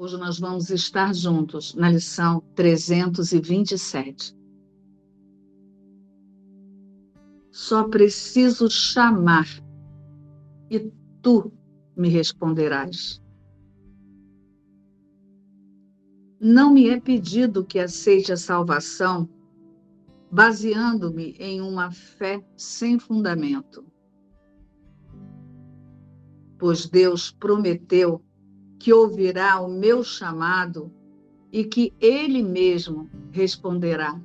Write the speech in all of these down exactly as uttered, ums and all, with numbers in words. Hoje nós vamos estar juntos na lição trezentos e vinte e sete. Só preciso chamar e tu me responderás. Não me é pedido que aceite a salvação baseando-me em uma fé sem fundamento, pois Deus prometeu que ouvirá o meu chamado e que Ele mesmo responderá.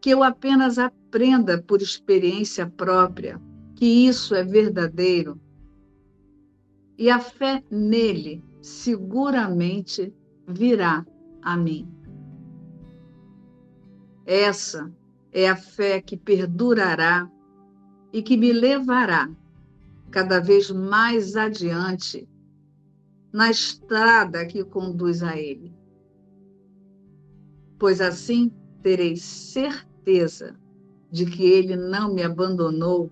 Que eu apenas aprenda por experiência própria que isso é verdadeiro, e a fé nele seguramente virá a mim. Essa é a fé que perdurará e que me levará cada vez mais adiante na estrada que conduz a Ele. Pois assim terei certeza de que Ele não me abandonou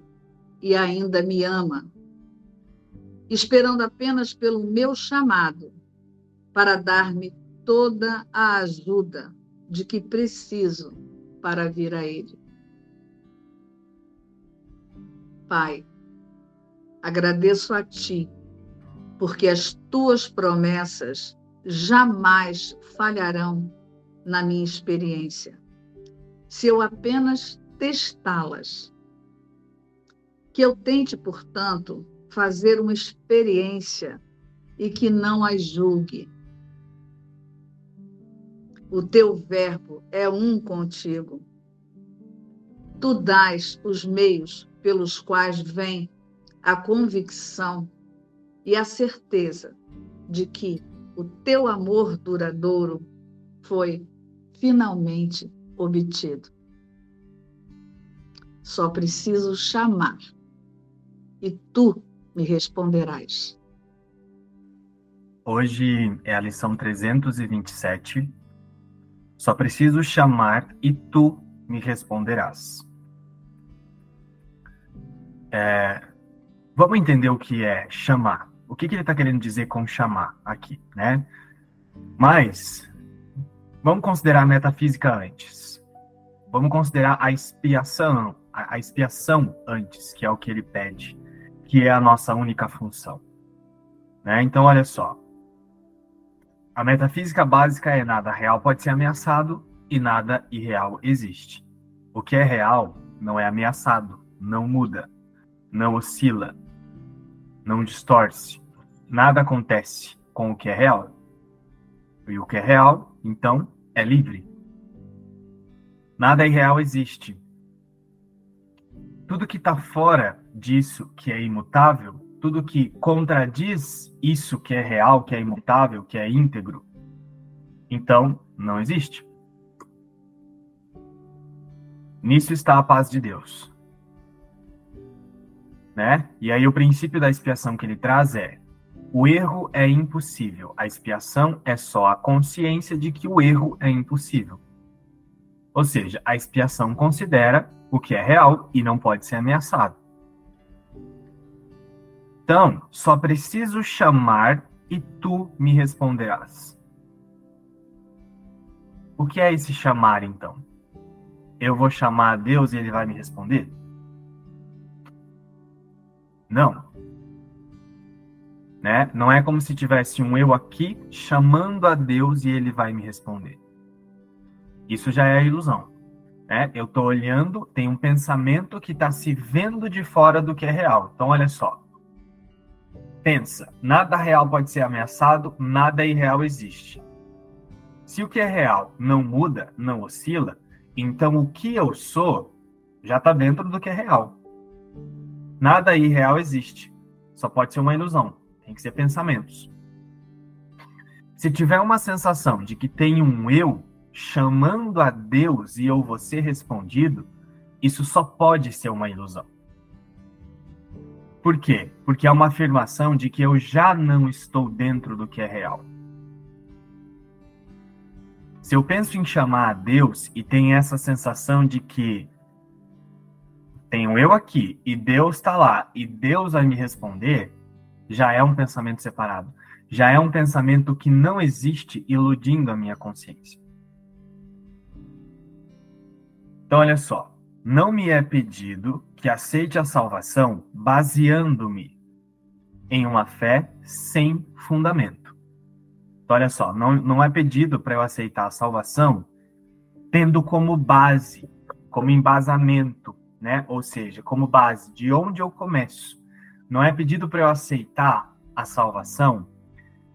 e ainda me ama, esperando apenas pelo meu chamado para dar-me toda a ajuda de que preciso para vir a Ele. Pai, agradeço a Ti, porque as Tuas promessas jamais falharão na minha experiência, se eu apenas testá-las. Que eu tente, portanto, fazer uma experiência e que não as julgue. O Teu verbo é um contigo. Tu dás os meios pelos quais vem a convicção e a certeza de que o Teu amor duradouro foi finalmente obtido. Só preciso chamar e Tu me responderás. Hoje é a lição trezentos e vinte e sete. Só preciso chamar e Tu me responderás. É... Vamos entender o que é chamar. O que, que ele está querendo dizer com chamar aqui, né? Mas, vamos considerar a metafísica antes. Vamos considerar a expiação, a expiação antes, que é o que ele pede, que é a nossa única função, né? Então, olha só. A metafísica básica é: nada real pode ser ameaçado e nada irreal existe. O que é real não é ameaçado, não muda, não oscila, não distorce. Nada acontece com o que é real. E o que é real, então, é livre. Nada irreal existe. Tudo que está fora disso que é imutável, tudo que contradiz isso que é real, que é imutável, que é íntegro, então, não existe. Nisso está a paz de Deus, né? E aí o princípio da expiação que ele traz é: o erro é impossível. A expiação é só a consciência de que o erro é impossível. Ou seja, a expiação considera o que é real e não pode ser ameaçado. Então, só preciso chamar e Tu me responderás. O que é esse chamar, então? Eu vou chamar a Deus e Ele vai me responder? Não. Né? Não é como se tivesse um eu aqui chamando a Deus e Ele vai me responder. Isso já é ilusão, né? Eu estou olhando, tem um pensamento que está se vendo de fora do que é real. Então, olha só. Pensa, nada real pode ser ameaçado, nada irreal existe. Se o que é real não muda, não oscila, então o que eu sou já está dentro do que é real. Nada irreal existe. Só pode ser uma ilusão. Tem que ser pensamentos. Se tiver uma sensação de que tem um eu chamando a Deus e eu vou ser respondido, isso só pode ser uma ilusão. Por quê? Porque é uma afirmação de que eu já não estou dentro do que é real. Se eu penso em chamar a Deus e tenho essa sensação de que tenho eu aqui e Deus está lá e Deus vai me responder, já é um pensamento separado, já é um pensamento que não existe iludindo a minha consciência. Então, olha só, não me é pedido que aceite a salvação baseando-me em uma fé sem fundamento. Então, olha só, não, não é pedido para eu aceitar a salvação tendo como base, como embasamento, né? Ou seja, como base de onde eu começo. Não é pedido para eu aceitar a salvação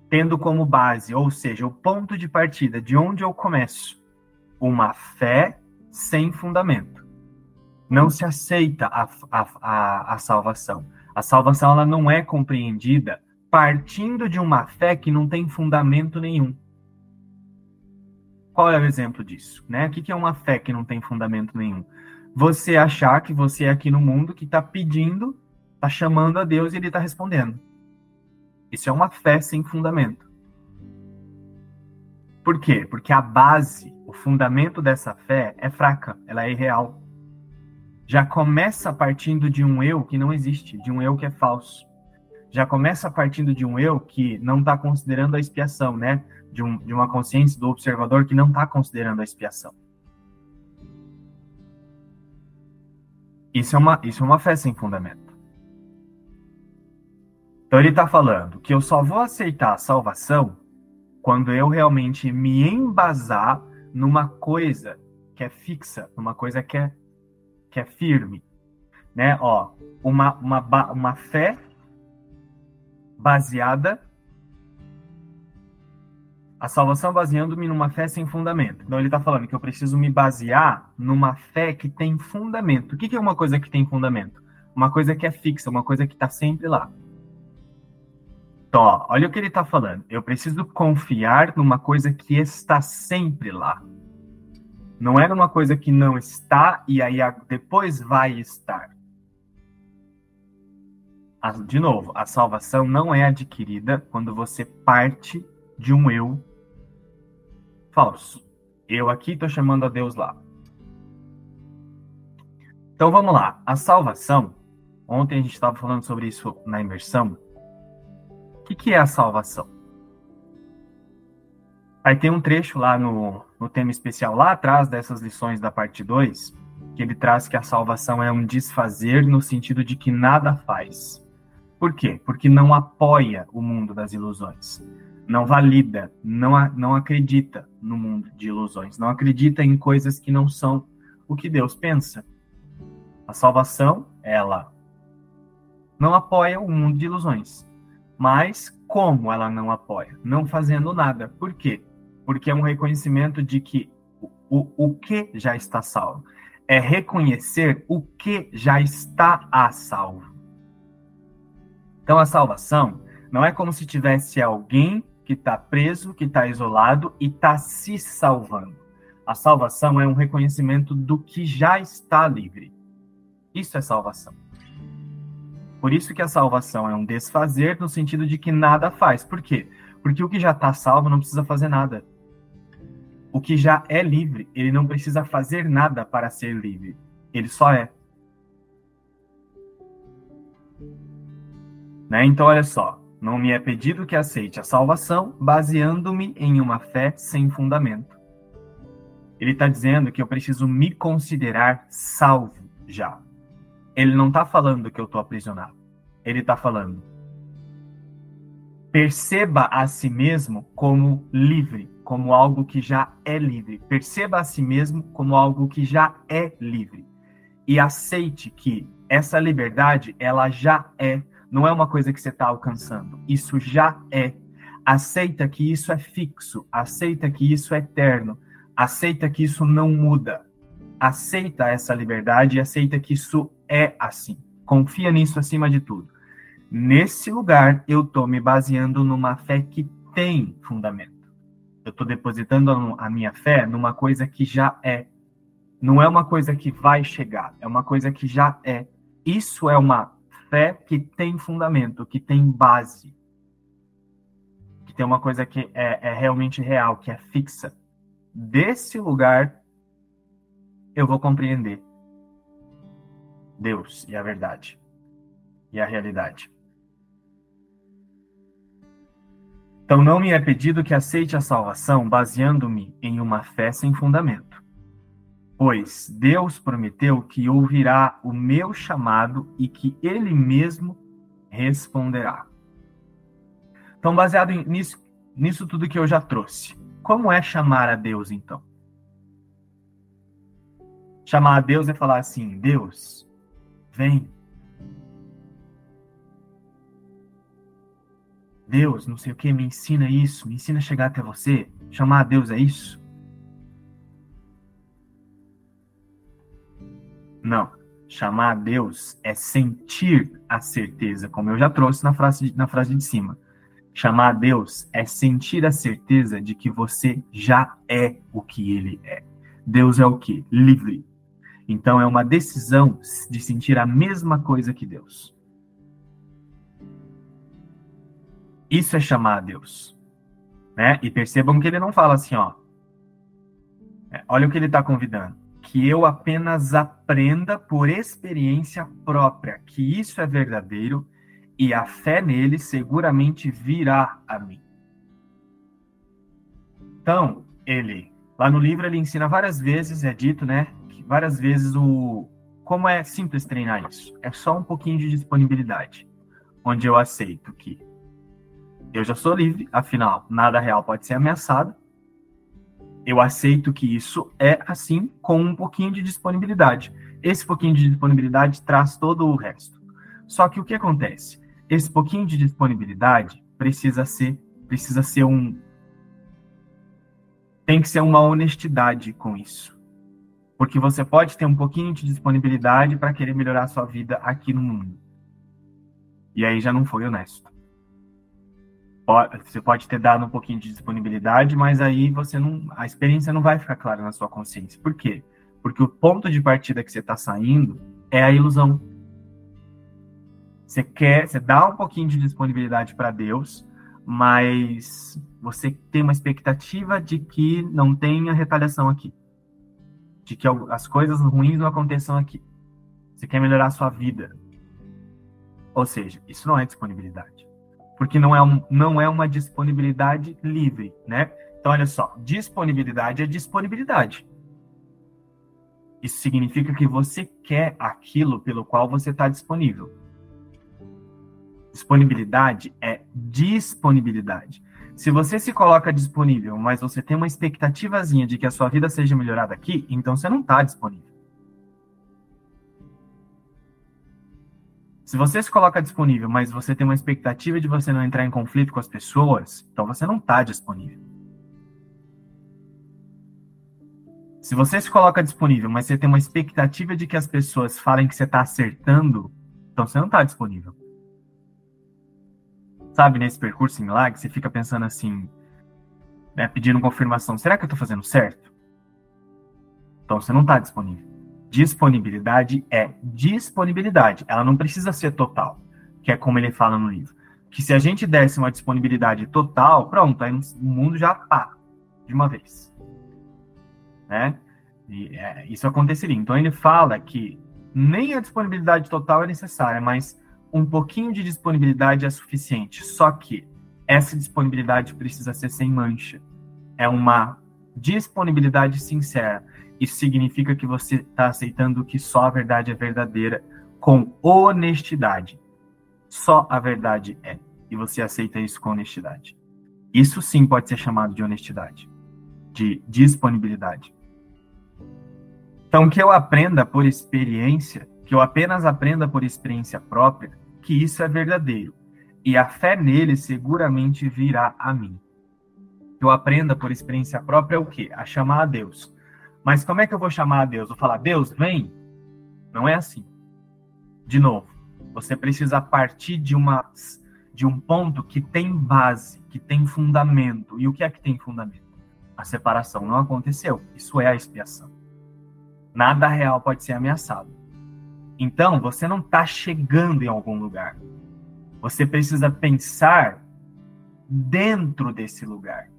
tendo como base, ou seja, o ponto de partida de onde eu começo, uma fé sem fundamento. Não se aceita a, a, a, a salvação. A salvação ela não é compreendida partindo de uma fé que não tem fundamento nenhum. Qual é o exemplo disso, né? O que é uma fé que não tem fundamento nenhum? Você achar que você é aqui no mundo que está pedindo, está chamando a Deus e ele está respondendo. Isso é uma fé sem fundamento. Por quê? Porque a base, o fundamento dessa fé é fraca, ela é irreal. Já começa partindo de um eu que não existe, de um eu que é falso. Já começa partindo de um eu que não está considerando a expiação, né? De, um, de uma consciência do observador que não está considerando a expiação. Isso é uma, isso é uma fé sem fundamento. Então ele está falando que eu só vou aceitar a salvação quando eu realmente me embasar numa coisa que é fixa, numa coisa que é, que é firme. Né? Ó, uma, uma, uma fé baseada... A salvação baseando-me numa fé sem fundamento. Então ele está falando que eu preciso me basear numa fé que tem fundamento. O que, que é uma coisa que tem fundamento? Uma coisa que é fixa, uma coisa que está sempre lá. Então, ó, olha o que ele está falando. Eu preciso confiar numa coisa que está sempre lá. Não é numa coisa que não está e aí depois vai estar. De novo, a salvação não é adquirida quando você parte de um eu falso. Eu aqui estou chamando a Deus lá. Então vamos lá. A salvação. Ontem a gente estava falando sobre isso na imersão. O que, que é a salvação? Aí tem um trecho lá no, no tema especial, lá atrás dessas lições da parte dois, que ele traz que a salvação é um desfazer no sentido de que nada faz. Por quê? Porque não apoia o mundo das ilusões. Não valida, não, a, não acredita no mundo de ilusões, não acredita em coisas que não são o que Deus pensa. A salvação, ela não apoia o mundo de ilusões. Mas como ela não apoia? Não fazendo nada. Por quê? Porque é um reconhecimento de que o, o, o que já está salvo. É reconhecer o que já está a salvo. Então a salvação não é como se tivesse alguém que está preso, que está isolado e está se salvando. A salvação é um reconhecimento do que já está livre. Isso é salvação. Por isso que a salvação é um desfazer no sentido de que nada faz. Por quê? Porque o que já está salvo não precisa fazer nada. O que já é livre, ele não precisa fazer nada para ser livre. Ele só é. Né? Então, olha só. Não me é pedido que aceite a salvação baseando-me em uma fé sem fundamento. Ele está dizendo que eu preciso me considerar salvo já. Ele não está falando que eu estou aprisionado. Ele está falando: perceba a si mesmo como livre, como algo que já é livre. Perceba a si mesmo como algo que já é livre. E aceite que essa liberdade, ela já é. Não é uma coisa que você está alcançando. Isso já é. Aceita que isso é fixo. Aceita que isso é eterno. Aceita que isso não muda. Aceita essa liberdade e aceita que isso é assim. Confia nisso acima de tudo. Nesse lugar, eu estou me baseando numa fé que tem fundamento. Eu estou depositando a minha fé numa coisa que já é. Não é uma coisa que vai chegar. É uma coisa que já é. Isso é uma fé que tem fundamento, que tem base, que tem uma coisa que é, é realmente real, que é fixa. Desse lugar, eu vou compreender Deus e a verdade e a realidade. Então não me é pedido que aceite a salvação baseando-me em uma fé sem fundamento. Pois Deus prometeu que ouvirá o meu chamado e que Ele mesmo responderá. Então, baseado nisso, nisso tudo que eu já trouxe, como é chamar a Deus, então? Chamar a Deus é falar assim: Deus, vem. Deus, não sei o que, me ensina isso, me ensina a chegar até você. Chamar a Deus é isso? Não. Chamar a Deus é sentir a certeza, como eu já trouxe na frase, na frase de cima. Chamar a Deus é sentir a certeza de que você já é o que Ele é. Deus é o quê? Livre. Então é uma decisão de sentir a mesma coisa que Deus. Isso é chamar a Deus, né? E percebam que ele não fala assim, ó. Olha o que ele está convidando. Que eu apenas aprenda por experiência própria que isso é verdadeiro e a fé nele seguramente virá a mim. Então, ele... Lá no livro ele ensina várias vezes, é dito, né? Que várias vezes o... Como é simples treinar isso? É só um pouquinho de disponibilidade. Onde eu aceito que... Eu já sou livre, afinal, nada real pode ser ameaçado. Eu aceito que isso é assim, com um pouquinho de disponibilidade. Esse pouquinho de disponibilidade traz todo o resto. Só que o que acontece? Esse pouquinho de disponibilidade precisa ser, precisa ser um... Tem que ser uma honestidade com isso. Porque você pode ter um pouquinho de disponibilidade para querer melhorar a sua vida aqui no mundo. E aí já não foi honesto. Você pode ter dado um pouquinho de disponibilidade, mas aí você não, a experiência não vai ficar clara na sua consciência. Por quê? Porque o ponto de partida que você está saindo é a ilusão. Você quer, você dá um pouquinho de disponibilidade para Deus, mas você tem uma expectativa de que não tenha retaliação aqui, de que as coisas ruins não aconteçam aqui. Você quer melhorar a sua vida. Ou seja, isso não é disponibilidade. Porque não é, um, não é uma disponibilidade livre, né? Então, olha só, disponibilidade é disponibilidade. Isso significa que você quer aquilo pelo qual você está disponível. Disponibilidade é disponibilidade. Se você se coloca disponível, mas você tem uma expectativazinha de que a sua vida seja melhorada aqui, então você não está disponível. Se você se coloca disponível, mas você tem uma expectativa de você não entrar em conflito com as pessoas, então você não está disponível. Se você se coloca disponível, mas você tem uma expectativa de que as pessoas falem que você está acertando, então você não está disponível. Sabe, nesse percurso em milagre, você fica pensando assim, né, pedindo confirmação, será que eu estou fazendo certo? Então você não está disponível. Disponibilidade é disponibilidade. Ela não precisa ser total, que é como ele fala no livro. Que se a gente desse uma disponibilidade total, pronto, aí o mundo já pá, de uma vez. Né? E, é, isso aconteceria. Então ele fala que nem a disponibilidade total é necessária, mas um pouquinho de disponibilidade é suficiente. Só que essa disponibilidade precisa ser sem mancha. É uma disponibilidade sincera. Isso significa que você está aceitando que só a verdade é verdadeira, com honestidade. Só a verdade é. E você aceita isso com honestidade. Isso sim pode ser chamado de honestidade, de disponibilidade. Então, que eu aprenda por experiência, que eu apenas aprenda por experiência própria, que isso é verdadeiro. E a fé nele seguramente virá a mim. Que eu aprenda por experiência própria é o quê? A chamar a Deus. Mas como é que eu vou chamar a Deus? Vou falar, Deus, vem? Não é assim. De novo, você precisa partir de, uma, de um ponto que tem base, que tem fundamento. E o que é que tem fundamento? A separação não aconteceu. Isso é a expiação. Nada real pode ser ameaçado. Então, você não está chegando em algum lugar. Você precisa pensar dentro desse lugar.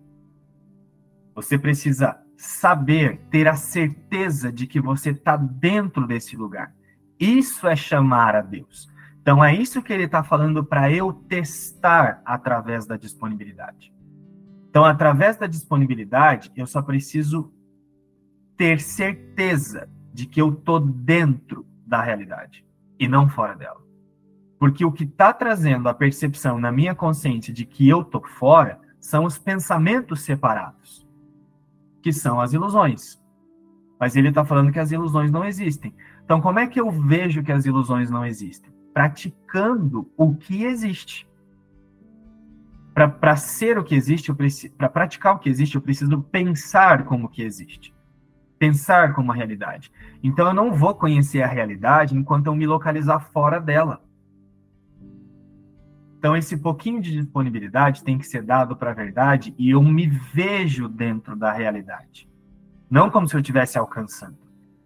Você precisa... saber, ter a certeza de que você está dentro desse lugar. Isso é chamar a Deus. Então, é isso que ele está falando para eu testar através da disponibilidade. Então, através da disponibilidade, eu só preciso ter certeza de que eu estou dentro da realidade e não fora dela. Porque o que está trazendo a percepção na minha consciência de que eu estou fora são os pensamentos separados, que são as ilusões. Mas ele está falando que as ilusões não existem. Então, como é que eu vejo que as ilusões não existem? Praticando o que existe. Para ser o que existe, para praticar o que existe, eu preciso pensar como que existe. Pensar como a realidade. Então, eu não vou conhecer a realidade enquanto eu me localizar fora dela. Então, esse pouquinho de disponibilidade tem que ser dado para a verdade e eu me vejo dentro da realidade. Não como se eu estivesse alcançando.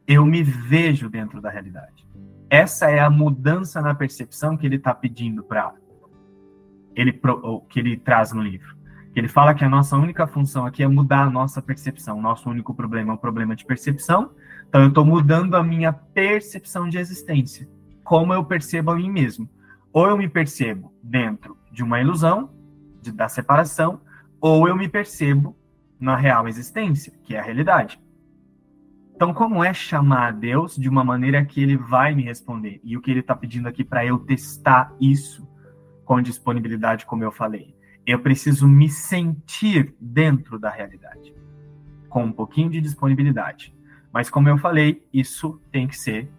Eu me vejo dentro da realidade. Essa é a mudança na percepção que ele está pedindo para ele, que ele traz no livro. Ele fala que a nossa única função aqui é mudar a nossa percepção. O nosso único problema é um problema de percepção. Então, eu estou mudando a minha percepção de existência. Como eu percebo a mim mesmo. Ou eu me percebo dentro de uma ilusão, de, da separação, ou eu me percebo na real existência, que é a realidade. Então, como é chamar a Deus de uma maneira que ele vai me responder? E o que ele está pedindo aqui para eu testar isso com disponibilidade, como eu falei. Eu preciso me sentir dentro da realidade, com um pouquinho de disponibilidade. Mas, como eu falei, isso tem que ser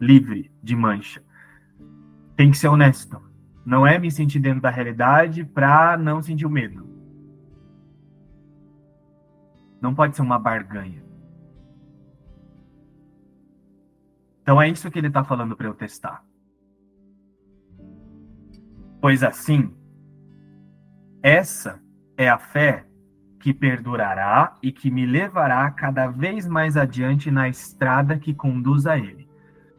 livre de mancha. Tem que ser honesto. Não é me sentir dentro da realidade para não sentir o medo. Não pode ser uma barganha. Então é isso que ele está falando para eu testar. Pois assim, essa é a fé que perdurará e que me levará cada vez mais adiante na estrada que conduz a ele.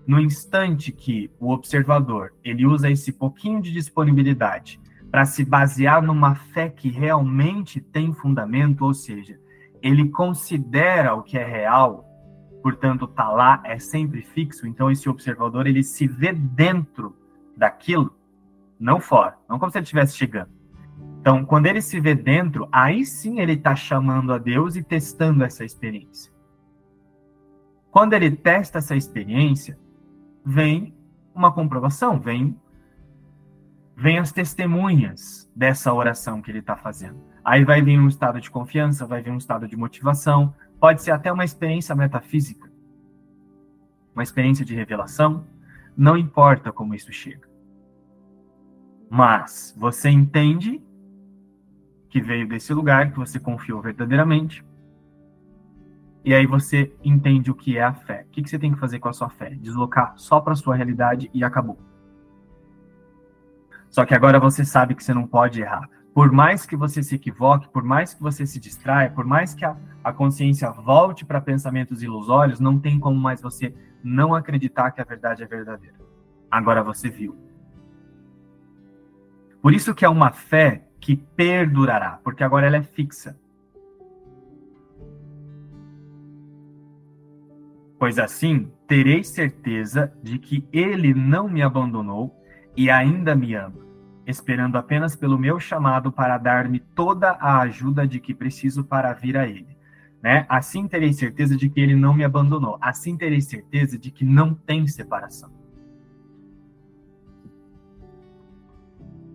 No instante que o observador ele usa esse pouquinho de disponibilidade para se basear numa fé que realmente tem fundamento, ou seja, ele considera o que é real, portanto, tá lá, é sempre fixo, então esse observador ele se vê dentro daquilo, não fora, não como se ele estivesse chegando. Então, quando ele se vê dentro, aí sim ele está chamando a Deus e testando essa experiência. Quando ele testa essa experiência, vem uma comprovação, vem, vem as testemunhas dessa oração que ele está fazendo. Aí vai vir um estado de confiança, vai vir um estado de motivação, pode ser até uma experiência metafísica, uma experiência de revelação, não importa como isso chega. Mas você entende que veio desse lugar, que você confiou verdadeiramente, e aí você entende o que é a fé. O que você tem que fazer com a sua fé? Deslocar só para a sua realidade e acabou. Só que agora você sabe que você não pode errar. Por mais que você se equivoque, por mais que você se distraia, por mais que a, a consciência volte para pensamentos ilusórios, não tem como mais você não acreditar que a verdade é verdadeira. Agora você viu. Por isso que é uma fé que perdurará, porque agora ela é fixa. Pois assim, terei certeza de que ele não me abandonou e ainda me ama, esperando apenas pelo meu chamado para dar-me toda a ajuda de que preciso para vir a ele. Né? Assim terei certeza de que ele não me abandonou. Assim terei certeza de que não tem separação.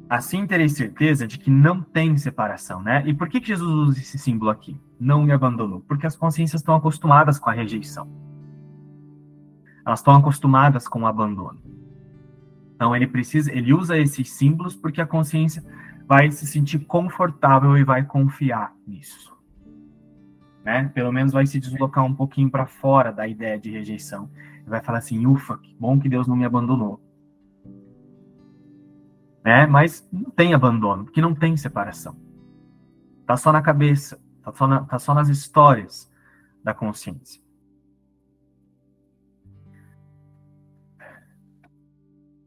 Assim terei certeza de que não tem separação. Né? E por que Jesus usa esse símbolo aqui? Não me abandonou. Porque as consciências estão acostumadas com a rejeição. Elas estão acostumadas com o abandono. Então, ele precisa, ele usa esses símbolos porque a consciência vai se sentir confortável e vai confiar nisso. Né? Pelo menos vai se deslocar um pouquinho para fora da ideia de rejeição. Vai falar assim, ufa, que bom que Deus não me abandonou. Né? Mas não tem abandono, porque não tem separação. Está só na cabeça, está só, na, tá só nas histórias da consciência.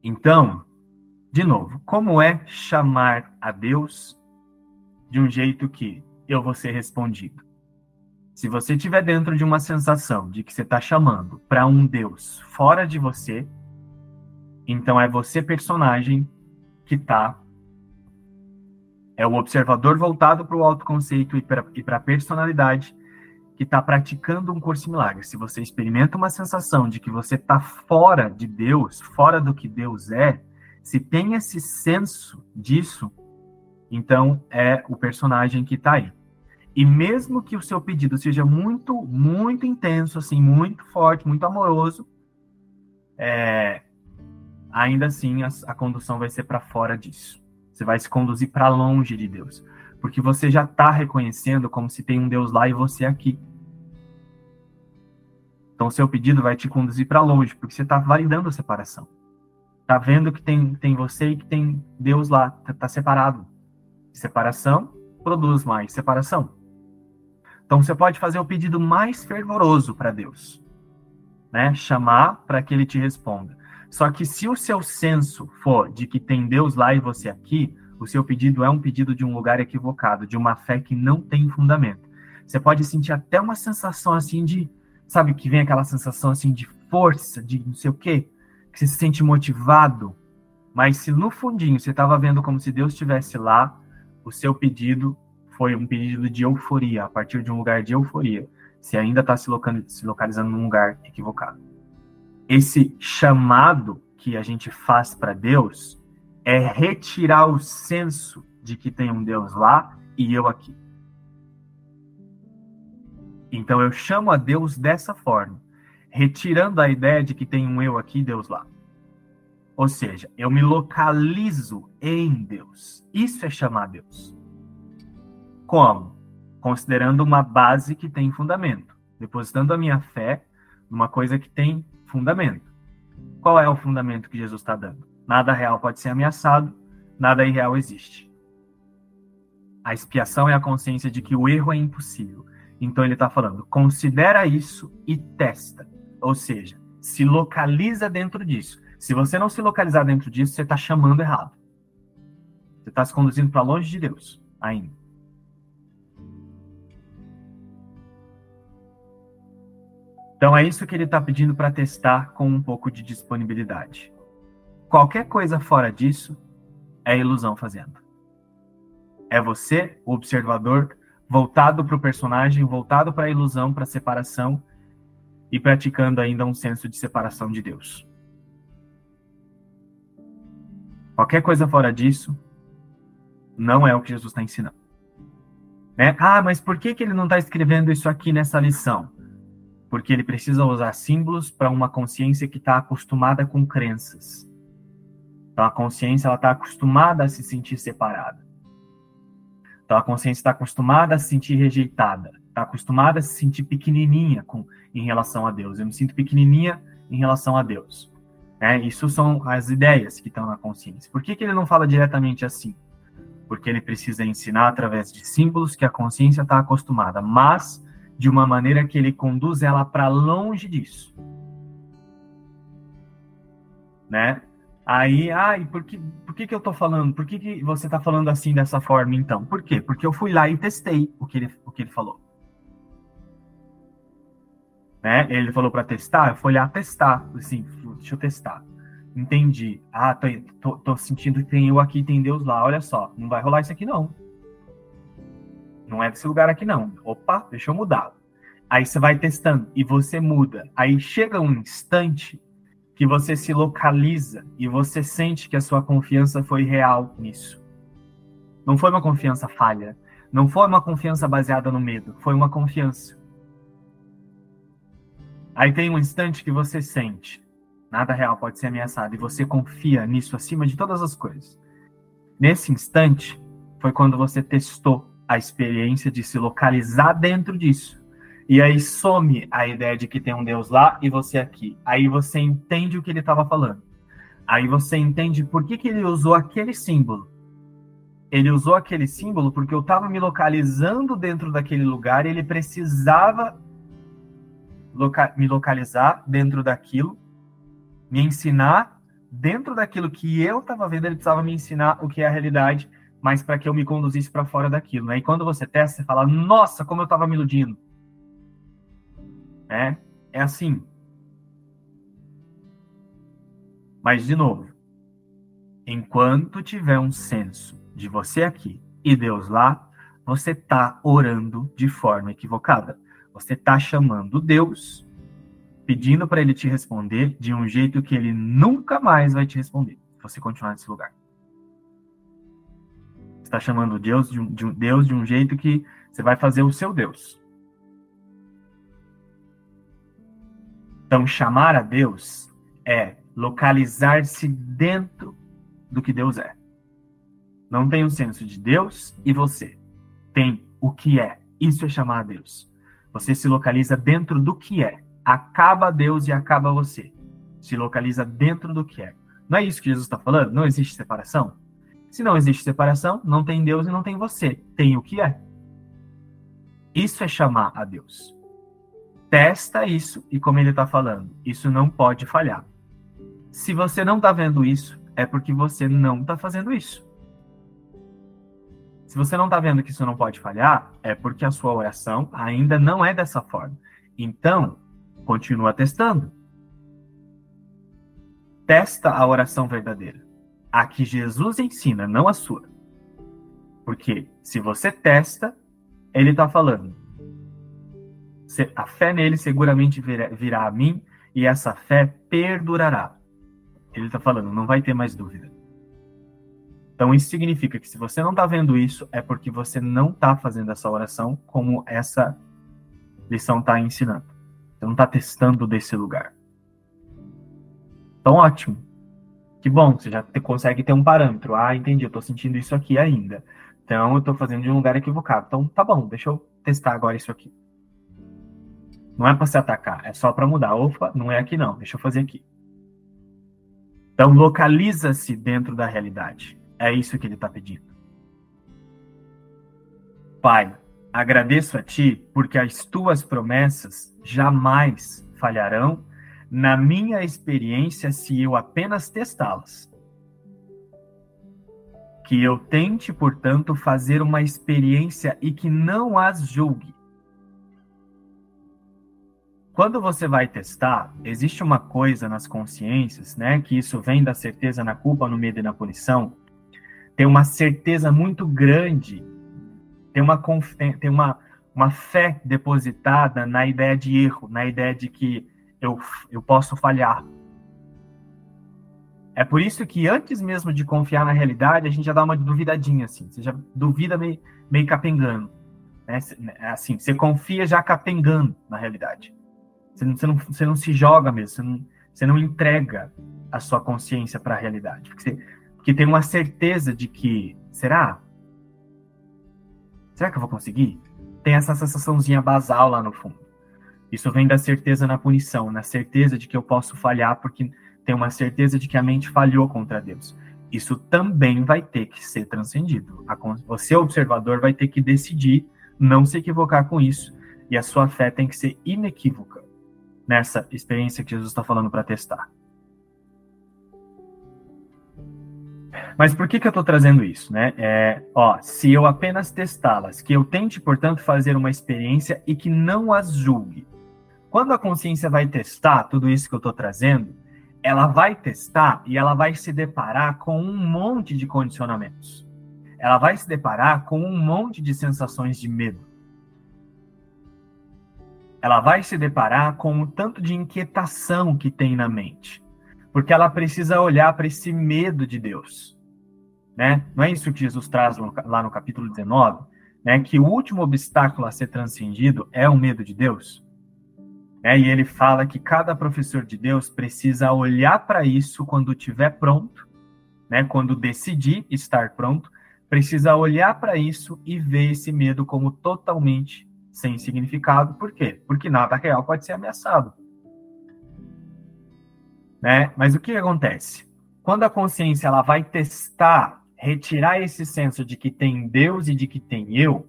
Então, de novo, como é chamar a Deus de um jeito que eu vou ser respondido? Se você estiver dentro de uma sensação de que você está chamando para um Deus fora de você, Então é você, personagem, que tá... É o observador voltado para o autoconceito e para a personalidade que está praticando um curso de milagres. Se você experimenta uma sensação de que você está fora de Deus, fora do que Deus é, se tem esse senso disso, então é o personagem que está aí. E mesmo que o seu pedido seja muito, muito intenso, assim, muito forte, muito amoroso, é, ainda assim a, a condução vai ser para fora disso. Você vai se conduzir para longe de Deus. Porque você já está reconhecendo como se tem um Deus lá e você aqui. Então, o seu pedido vai te conduzir para longe, porque você está validando a separação. Está vendo que tem, tem você e que tem Deus lá. Está separado. Separação produz mais separação. Então, você pode fazer o pedido mais fervoroso para Deus, né? Chamar para que ele te responda. Só que se o seu senso for de que tem Deus lá e você aqui, o seu pedido é um pedido de um lugar equivocado, de uma fé que não tem fundamento. Você pode sentir até uma sensação assim de, sabe, que vem aquela sensação assim de força, de não sei o quê, que você se sente motivado, mas se no fundinho você estava vendo como se Deus estivesse lá, o seu pedido foi um pedido de euforia, a partir de um lugar de euforia. Você ainda está se localizando num lugar equivocado. Esse chamado que a gente faz para Deus é retirar o senso de que tem um Deus lá e eu aqui. Então eu chamo a Deus dessa forma, retirando a ideia de que tem um eu aqui e Deus lá. Ou seja, eu me localizo em Deus. Isso é chamar a Deus. Como? Considerando uma base que tem fundamento. Depositando a minha fé numa coisa que tem fundamento. Qual é o fundamento que Jesus está dando? Nada real pode ser ameaçado, nada irreal existe. A expiação é a consciência de que o erro é impossível. Então ele está falando, considera isso e testa. Ou seja, se localiza dentro disso. Se você não se localizar dentro disso, você está chamando errado. Você está se conduzindo para longe de Deus ainda. Então é isso que ele está pedindo para testar com um pouco de disponibilidade. Qualquer coisa fora disso é ilusão fazendo. É você, o observador, voltado para o personagem, voltado para a ilusão, para a separação e praticando ainda um senso de separação de Deus. Qualquer coisa fora disso não é o que Jesus está ensinando. Né? Ah, mas por que, que ele não está escrevendo isso aqui nessa lição? Porque ele precisa usar símbolos para uma consciência que está acostumada com crenças. Então, a consciência está acostumada a se sentir separada. Então, a consciência está acostumada a se sentir rejeitada. Está acostumada a se sentir pequenininha com, em relação a Deus. Eu me sinto pequenininha em relação a Deus. É, isso são as ideias que estão na consciência. Por que, que ele não fala diretamente assim? Porque ele precisa ensinar através de símbolos que a consciência está acostumada, mas... de uma maneira que ele conduz ela para longe disso. Né? Aí, ai, por que, por que que eu tô falando? Por que que você tá falando assim dessa forma, então? Por quê? Porque eu fui lá e testei o que ele, o que ele falou. Né? Ele falou para testar, eu fui lá testar. Assim, deixa eu testar. Entendi. Ah, tô, tô, tô sentindo que tem eu aqui, tem Deus lá. Olha só, não vai rolar isso aqui, não. Não é desse lugar aqui, não. Opa, deixa eu mudar. Aí você vai testando e você muda. Aí chega um instante que você se localiza e você sente que a sua confiança foi real nisso. Não foi uma confiança falha. Não foi uma confiança baseada no medo. Foi uma confiança. Aí tem um instante que você sente. Nada real pode ser ameaçado. E você confia nisso acima de todas as coisas. Nesse instante, foi quando você testou a experiência de se localizar dentro disso. E aí some a ideia de que tem um Deus lá e você aqui. Aí você entende o que ele estava falando. Aí você entende por que, que ele usou aquele símbolo. Ele usou aquele símbolo porque eu estava me localizando dentro daquele lugar e ele precisava loca- me localizar dentro daquilo, me ensinar dentro daquilo que eu estava vendo, ele precisava me ensinar o que é a realidade, mas para que eu me conduzisse para fora daquilo. Né? E quando você testa, você fala, nossa, como eu estava me iludindo. É, é assim. Mas, de novo, enquanto tiver um senso de você aqui e Deus lá, você está orando de forma equivocada. Você está chamando Deus, pedindo para ele te responder de um jeito que ele nunca mais vai te responder, se você continuar nesse lugar. Você está chamando Deus de, um, de um, Deus de um jeito que você vai fazer o seu Deus. Então, chamar a Deus é localizar-se dentro do que Deus é. Não tem um senso de Deus e você. Tem o que é. Isso é chamar a Deus. Você se localiza dentro do que é. Acaba Deus e acaba você. Se localiza dentro do que é. Não é isso que Jesus está falando? Não existe separação? Se não existe separação, não tem Deus e não tem você. Tem o que é. Isso é chamar a Deus. Testa isso e como ele está falando, isso não pode falhar. Se você não está vendo isso, é porque você não está fazendo isso. Se você não está vendo que isso não pode falhar, é porque a sua oração ainda não é dessa forma. Então, continua testando. Testa a oração verdadeira. A que Jesus ensina, não a sua. Porque se você testa, ele está falando. A fé nele seguramente virá a mim e essa fé perdurará. Ele está falando, não vai ter mais dúvida. Então isso significa que se você não está vendo isso, é porque você não está fazendo essa oração como essa lição está ensinando. Você não está testando desse lugar. Então ótimo. Que bom, você já te, consegue ter um parâmetro. Ah, entendi, eu estou sentindo isso aqui ainda. Então eu estou fazendo de um lugar equivocado. Então tá bom, deixa eu testar agora isso aqui. Não é para se atacar, é só para mudar. Opa, não é aqui não, deixa eu fazer aqui. Então localiza-se dentro da realidade. É isso que ele está pedindo. Pai, agradeço a ti porque as tuas promessas jamais falharão na minha experiência se eu apenas testá-las. Que eu tente, portanto, fazer uma experiência e que não as julgue. Quando você vai testar, existe uma coisa nas consciências, né, que isso vem da certeza na culpa, no medo e na punição. Tem uma certeza muito grande, tem uma, tem uma, uma fé depositada na ideia de erro, na ideia de que eu, eu posso falhar. É por isso que antes mesmo de confiar na realidade, a gente já dá uma duvidadinha, assim. Você já duvida meio, meio capengando. Né? Assim, você confia já capengando na realidade. Você não, você não, você não se joga mesmo, você não, você não entrega a sua consciência para a realidade. Porque, você, porque tem uma certeza de que, será? Será que eu vou conseguir? Tem essa sensaçãozinha basal lá no fundo. Isso vem da certeza na punição, na certeza de que eu posso falhar, porque tem uma certeza de que a mente falhou contra Deus. Isso também vai ter que ser transcendido. A, você, observador, vai ter que decidir não se equivocar com isso. E a sua fé tem que ser inequívoca nessa experiência que Jesus está falando para testar. Mas por que que eu estou trazendo isso, né? É, ó, se eu apenas testá-las, que eu tente, portanto, fazer uma experiência e que não as julgue. Quando a consciência vai testar tudo isso que eu estou trazendo, ela vai testar e ela vai se deparar com um monte de condicionamentos. Ela vai se deparar com um monte de sensações de medo. Ela vai se deparar com o tanto de inquietação que tem na mente. Porque ela precisa olhar para esse medo de Deus. Né? Não é isso que Jesus traz lá no capítulo dezenove? Né? Que o último obstáculo a ser transcendido é o medo de Deus. Né? E ele fala que cada professor de Deus precisa olhar para isso quando estiver pronto. Né? Quando decidir estar pronto, precisa olhar para isso e ver esse medo como totalmente sem significado. Por quê? Porque nada real pode ser ameaçado. Né? Mas o que acontece? Quando a consciência ela vai testar, retirar esse senso de que tem Deus e de que tem eu,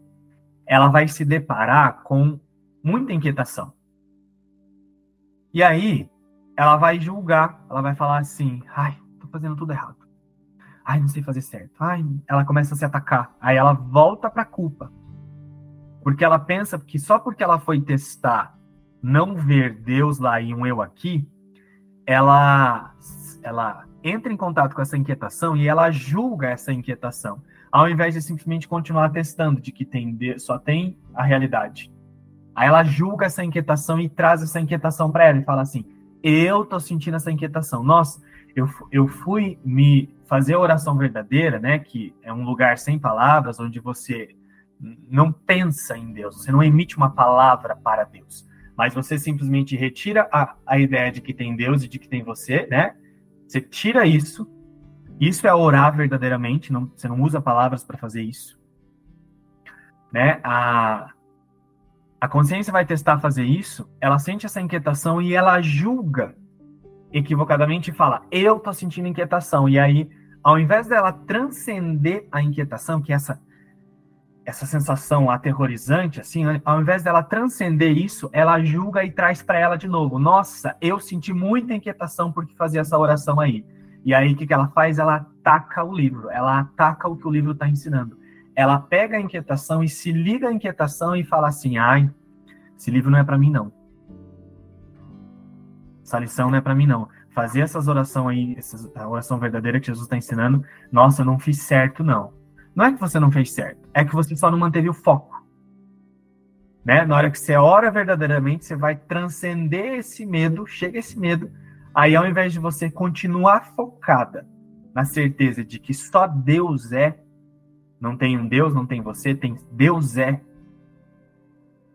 ela vai se deparar com muita inquietação. E aí, ela vai julgar, ela vai falar assim, ai, tô fazendo tudo errado. Ai, não sei fazer certo. Ai, ela começa a se atacar. Aí ela volta pra culpa. Porque ela pensa que só porque ela foi testar não ver Deus lá e um eu aqui, ela, ela entra em contato com essa inquietação e ela julga essa inquietação, ao invés de simplesmente continuar testando de que tem, só tem a realidade. Aí ela julga essa inquietação e traz essa inquietação para ela e fala assim, eu tô sentindo essa inquietação. Nossa, eu, eu fui me fazer a oração verdadeira, né, que é um lugar sem palavras, onde você não pensa em Deus, você não emite uma palavra para Deus, mas você simplesmente retira a, a ideia de que tem Deus e de que tem você, né? Você tira isso, isso é orar verdadeiramente, não, você não usa palavras para fazer isso, né? A, a consciência vai testar fazer isso, ela sente essa inquietação e ela julga equivocadamente e fala, eu tô sentindo inquietação, e aí, ao invés dela transcender a inquietação, que é essa... essa sensação aterrorizante, assim, ao invés dela transcender isso, ela julga e traz para ela de novo. Nossa, eu senti muita inquietação por fazer essa oração aí. E aí, o que, que ela faz? Ela ataca o livro. Ela ataca o que o livro está ensinando. Ela pega a inquietação e se liga à inquietação e fala assim, ai, esse livro não é para mim, não. Essa lição não é para mim, não. Fazer essas orações aí, essa oração verdadeira que Jesus está ensinando, nossa, eu não fiz certo, não. Não é que você não fez certo, é que você só não manteve o foco. Né? Na hora que você ora verdadeiramente, você vai transcender esse medo, chega esse medo, aí ao invés de você continuar focada na certeza de que só Deus é, não tem um Deus, não tem você, tem Deus é,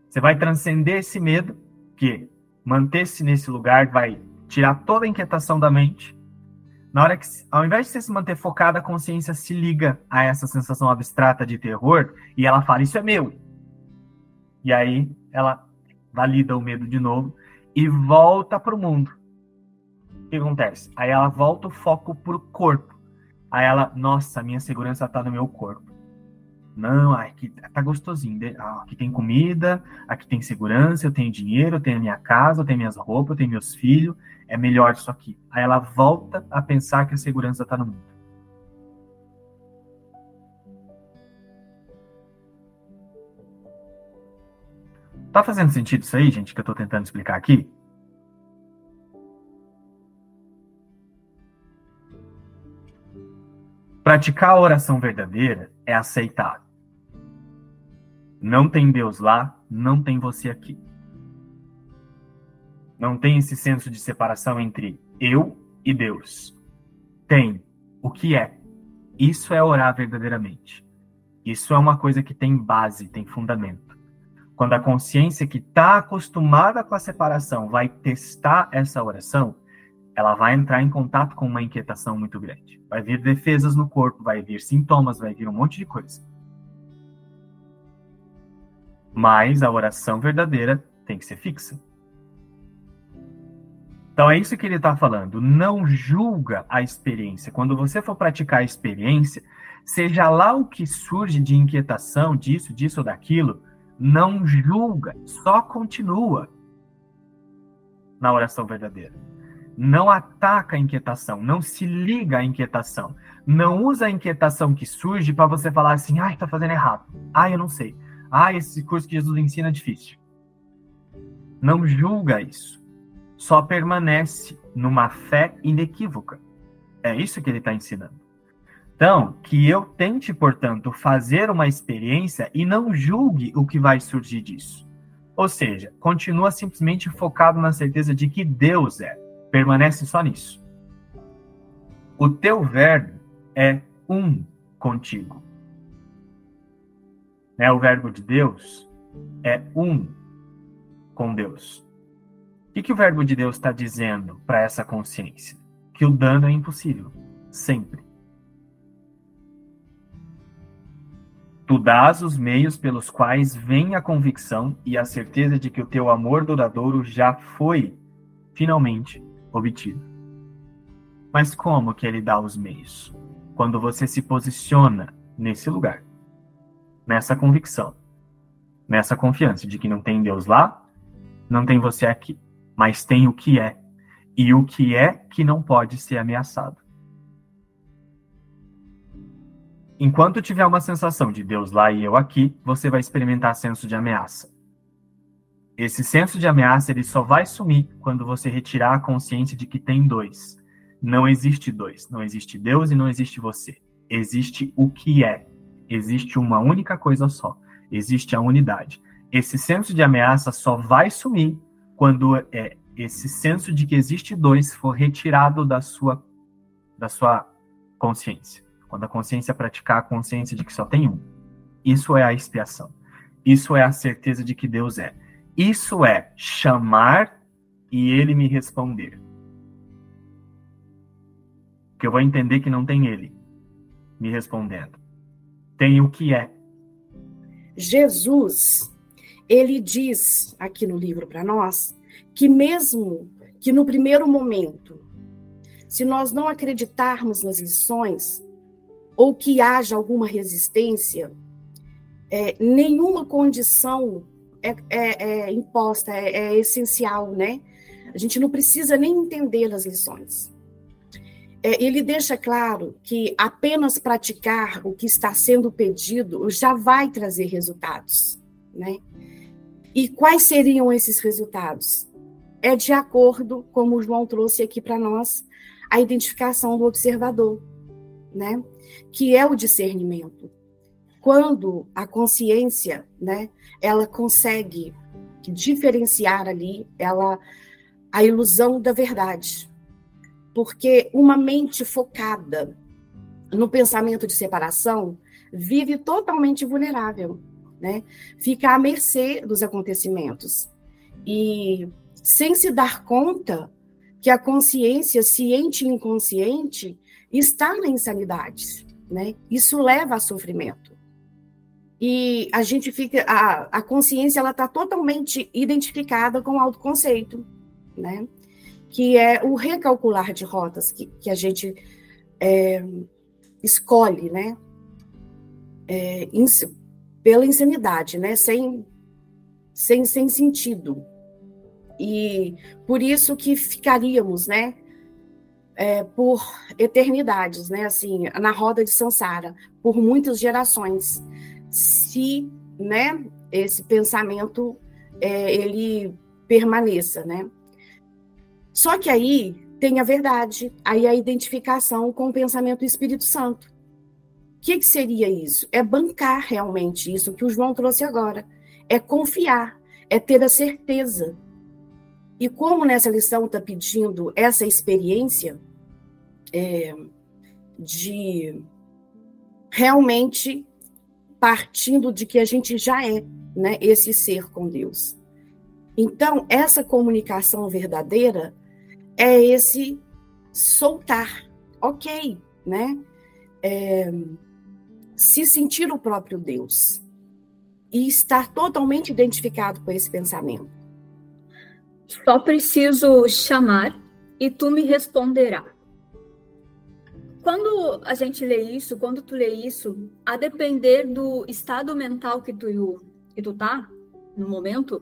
você vai transcender esse medo, que manter-se nesse lugar vai tirar toda a inquietação da mente. Na hora que, ao invés de você se manter focada, a consciência se liga a essa sensação abstrata de terror e ela fala, isso é meu. E aí ela valida o medo de novo e volta para o mundo. O que acontece? Aí ela volta o foco para o corpo. Aí ela, nossa, minha segurança está no meu corpo. Não, aqui tá gostosinho. Aqui tem comida, aqui tem segurança, eu tenho dinheiro, eu tenho a minha casa, eu tenho minhas roupas, eu tenho meus filhos. É melhor isso aqui. Aí ela volta a pensar que a segurança tá no mundo. Tá fazendo sentido isso aí, gente, que eu tô tentando explicar aqui? Praticar a oração verdadeira é aceitar. Não tem Deus lá, não tem você aqui. Não tem esse senso de separação entre eu e Deus. Tem o que é. Isso é orar verdadeiramente. Isso é uma coisa que tem base, tem fundamento. Quando a consciência que está acostumada com a separação vai testar essa oração, ela vai entrar em contato com uma inquietação muito grande. Vai vir defesas no corpo, vai vir sintomas, vai vir um monte de coisa. Mas a oração verdadeira tem que ser fixa. Então é isso que ele está falando. Não julga a experiência. Quando você for praticar a experiência, seja lá o que surge de inquietação, disso, disso ou daquilo, não julga, só continua na oração verdadeira. Não ataca a inquietação, não se liga à inquietação. Não usa a inquietação que surge para você falar assim, ai, tá fazendo errado, ai, eu não sei, ai, esse curso que Jesus ensina é difícil. Não julga isso. Só permanece numa fé inequívoca. É isso que ele está ensinando. Então, que eu tente, portanto, fazer uma experiência e não julgue o que vai surgir disso. Ou seja, continua simplesmente focado na certeza de que Deus é. Permanece só nisso. O teu verbo é um contigo. Né? O verbo de Deus é um com Deus. O que, que o verbo de Deus está dizendo para essa consciência? Que o dano é impossível. Sempre. Tu dás os meios pelos quais vem a convicção e a certeza de que o teu amor duradouro já foi, finalmente, obtido. Mas como que ele dá os meios? Quando você se posiciona nesse lugar. Nessa convicção. Nessa confiança de que não tem Deus lá, não tem você aqui. Mas tem o que é, e o que é que não pode ser ameaçado. Enquanto tiver uma sensação de Deus lá e eu aqui, você vai experimentar senso de ameaça. Esse senso de ameaça ele só vai sumir quando você retirar a consciência de que tem dois. Não existe dois, não existe Deus e não existe você. Existe o que é, existe uma única coisa só, existe a unidade. Esse senso de ameaça só vai sumir quando é, esse senso de que existe dois for retirado da sua, da sua consciência. Quando a consciência praticar a consciência de que só tem um. Isso é a expiação. Isso é a certeza de que Deus é. Isso é chamar e ele me responder. Porque eu vou entender que não tem ele me respondendo. Tem o que é. Jesus, ele diz aqui no livro para nós, que mesmo que no primeiro momento, se nós não acreditarmos nas lições, ou que haja alguma resistência, é, nenhuma condição é, é, é imposta, é, é essencial, né? A gente não precisa nem entender as lições. É, ele deixa claro que apenas praticar o que está sendo pedido já vai trazer resultados, né? E quais seriam esses resultados? É de acordo, como o João trouxe aqui para nós, a identificação do observador, né? Que é o discernimento. Quando a consciência, né, ela consegue diferenciar ali ela, a ilusão da verdade. Porque uma mente focada no pensamento de separação vive totalmente vulnerável, né? Fica à mercê dos acontecimentos. E sem se dar conta que a consciência, ciente e inconsciente, está na insanidade, né? Isso leva a sofrimento. E a gente fica... A, a consciência, ela está totalmente identificada com o autoconceito, né? Que é o recalcular de rotas que, que a gente é, escolhe, né? É, ins, pela insanidade, né? Sem, sem, sem sentido. E por isso que ficaríamos, né? É, por eternidades, né? Assim, na roda de samsara, por muitas gerações, se, né, esse pensamento é, ele permaneça, né? Só que aí tem a verdade, aí a identificação com o pensamento do Espírito Santo. O que, que seria isso? É bancar realmente isso que o João trouxe agora, é confiar, é ter a certeza. E como nessa lição está pedindo essa experiência, É, de realmente partindo de que a gente já é, né, esse ser com Deus. Então, essa comunicação verdadeira é esse soltar, ok, né? É, se sentir o próprio Deus e estar totalmente identificado com esse pensamento. Só preciso chamar e tu me responderás. Quando a gente lê isso, quando tu lê isso, a depender do estado mental que tu, que tu tá no momento,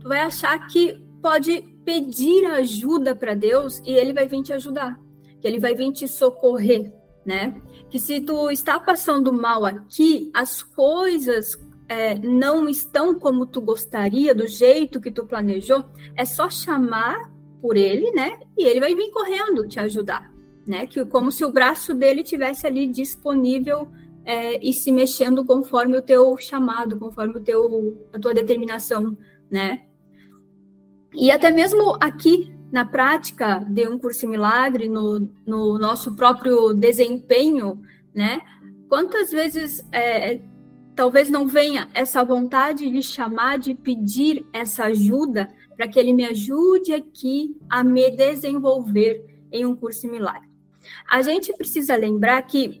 tu vai achar que pode pedir ajuda para Deus e ele vai vir te ajudar, que ele vai vir te socorrer, né? Que se tu está passando mal aqui, as coisas é, não estão como tu gostaria, do jeito que tu planejou, é só chamar por ele, né? E ele vai vir correndo te ajudar. Né, que como se o braço dele tivesse ali disponível é, e se mexendo conforme o teu chamado, conforme o teu, a tua determinação, né? E até mesmo aqui na prática de um curso em milagre, no, no nosso próprio desempenho, né? Quantas vezes é, talvez não venha essa vontade de chamar, de pedir essa ajuda para que ele me ajude aqui a me desenvolver em um curso em milagre. A gente precisa lembrar que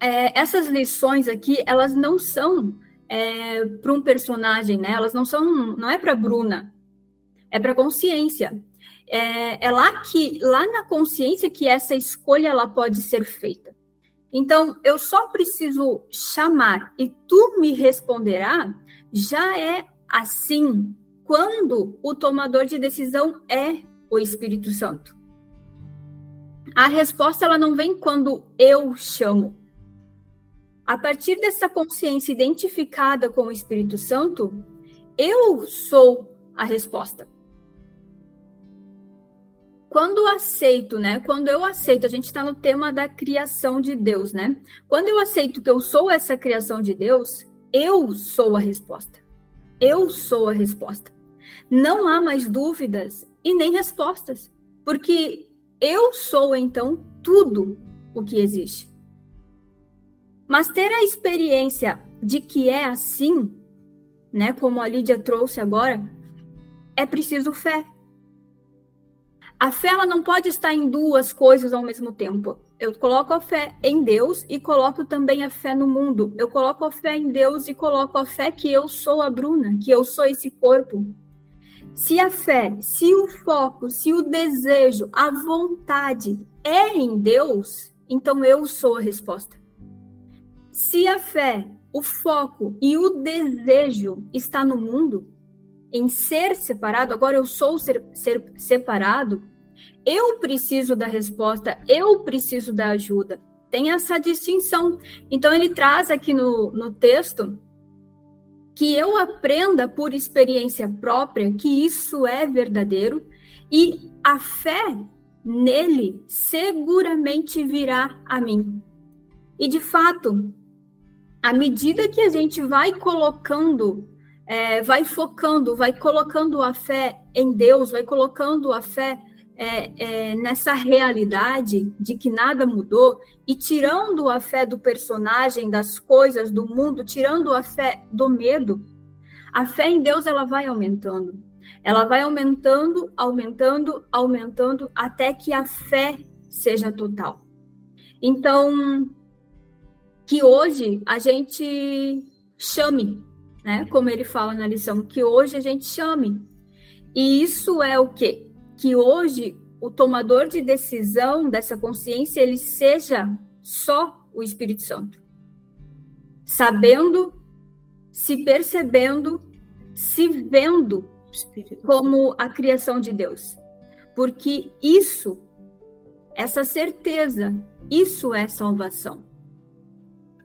é, essas lições aqui, elas não são é, para um personagem, né? Elas não são, não é para Bruna, é para a consciência. É, é lá que, lá na consciência que essa escolha ela pode ser feita. Então, eu só preciso chamar e tu me responderá, já é assim quando o tomador de decisão é o Espírito Santo. A resposta ela não vem quando eu chamo. A partir dessa consciência identificada com o Espírito Santo, eu sou a resposta. Quando aceito, né? Quando eu aceito, a gente está no tema da criação de Deus, né? Quando eu aceito que eu sou essa criação de Deus, eu sou a resposta. Eu sou a resposta. Não há mais dúvidas e nem respostas, porque eu sou, então, tudo o que existe. Mas ter a experiência de que é assim, né? Como a Lídia trouxe agora, é preciso fé. A fé, ela não pode estar em duas coisas ao mesmo tempo. Eu coloco a fé em Deus e coloco também a fé no mundo. Eu coloco a fé em Deus e coloco a fé que eu sou a Bruna, que eu sou esse corpo. Se a fé, se o foco, se o desejo, a vontade é em Deus, então eu sou a resposta. Se a fé, o foco e o desejo está no mundo, em ser separado, agora eu sou ser, ser separado, eu preciso da resposta, eu preciso da ajuda. Tem essa distinção. Então, ele traz aqui no, no texto que eu aprenda por experiência própria que isso é verdadeiro e a fé nele seguramente virá a mim. E, de fato, à medida que a gente vai colocando É, vai focando, vai colocando a fé em Deus, vai colocando a fé é, é, nessa realidade de que nada mudou e tirando a fé do personagem, das coisas, do mundo, tirando a fé do medo, a fé em Deus ela vai aumentando. Ela vai aumentando, aumentando, aumentando, até que a fé seja total. Então, que hoje a gente chame, né? Como ele fala na lição, que hoje a gente chame. E isso é o quê? Que hoje o tomador de decisão dessa consciência, ele seja só o Espírito Santo. Sabendo, se percebendo, se vendo como a criação de Deus. Porque isso, essa certeza, isso é salvação.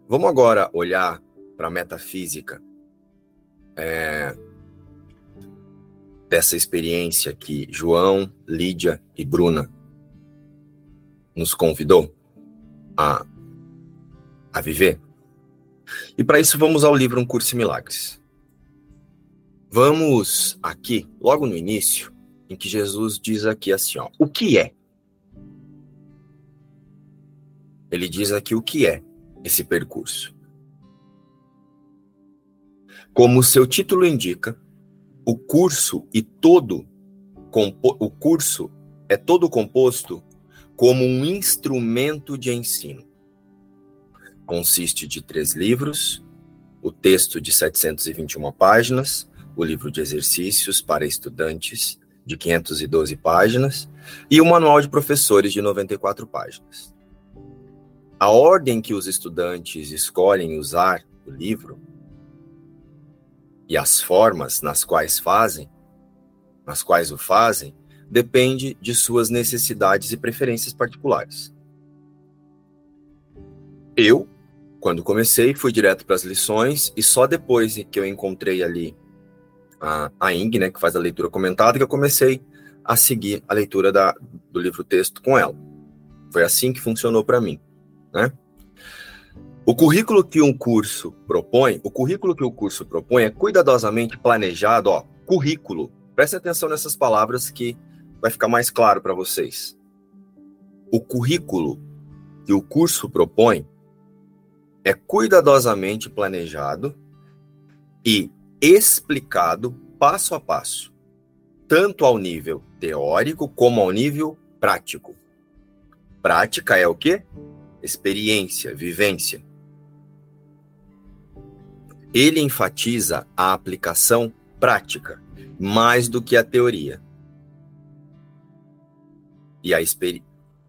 Vamos agora olhar para a metafísica. É, dessa experiência que João, Lídia e Bruna nos convidou a, a viver. E para isso vamos ao livro Um Curso em Milagres. Vamos aqui, logo no início, em que Jesus diz aqui assim, ó, o que é? Ele diz aqui o que é esse percurso. Como seu título indica, o curso, e todo compo- o curso é todo composto como um instrumento de ensino. Consiste de três livros, o texto de setecentas e vinte e uma páginas, o livro de exercícios para estudantes de quinhentas e doze páginas e o manual de professores de noventa e quatro páginas. A ordem que os estudantes escolhem usar o livro e as formas nas quais fazem, nas quais o fazem, depende de suas necessidades e preferências particulares. Eu, quando comecei, fui direto para as lições e só depois que eu encontrei ali a, a Ing, né, que faz a leitura comentada, que eu comecei a seguir a leitura da, do livro-texto com ela. Foi assim que funcionou para mim, né? O currículo que um curso propõe, o currículo que o curso propõe é cuidadosamente planejado, ó, currículo. Prestem atenção nessas palavras que vai ficar mais claro para vocês. O currículo que o curso propõe é cuidadosamente planejado e explicado passo a passo, tanto ao nível teórico como ao nível prático. Prática é o quê? Experiência, vivência. Ele enfatiza a aplicação prática, mais do que a teoria. E a, experi-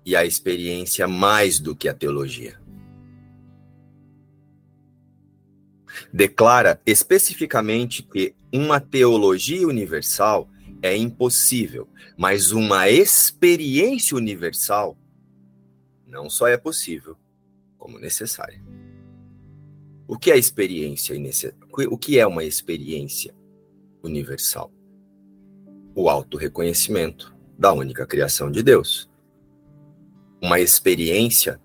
e a experiência mais do que a teologia. Declara especificamente que uma teologia universal é impossível, mas uma experiência universal não só é possível, como necessária. O que é experiência? O que é uma experiência universal? O autorreconhecimento da única criação de Deus. Uma experiência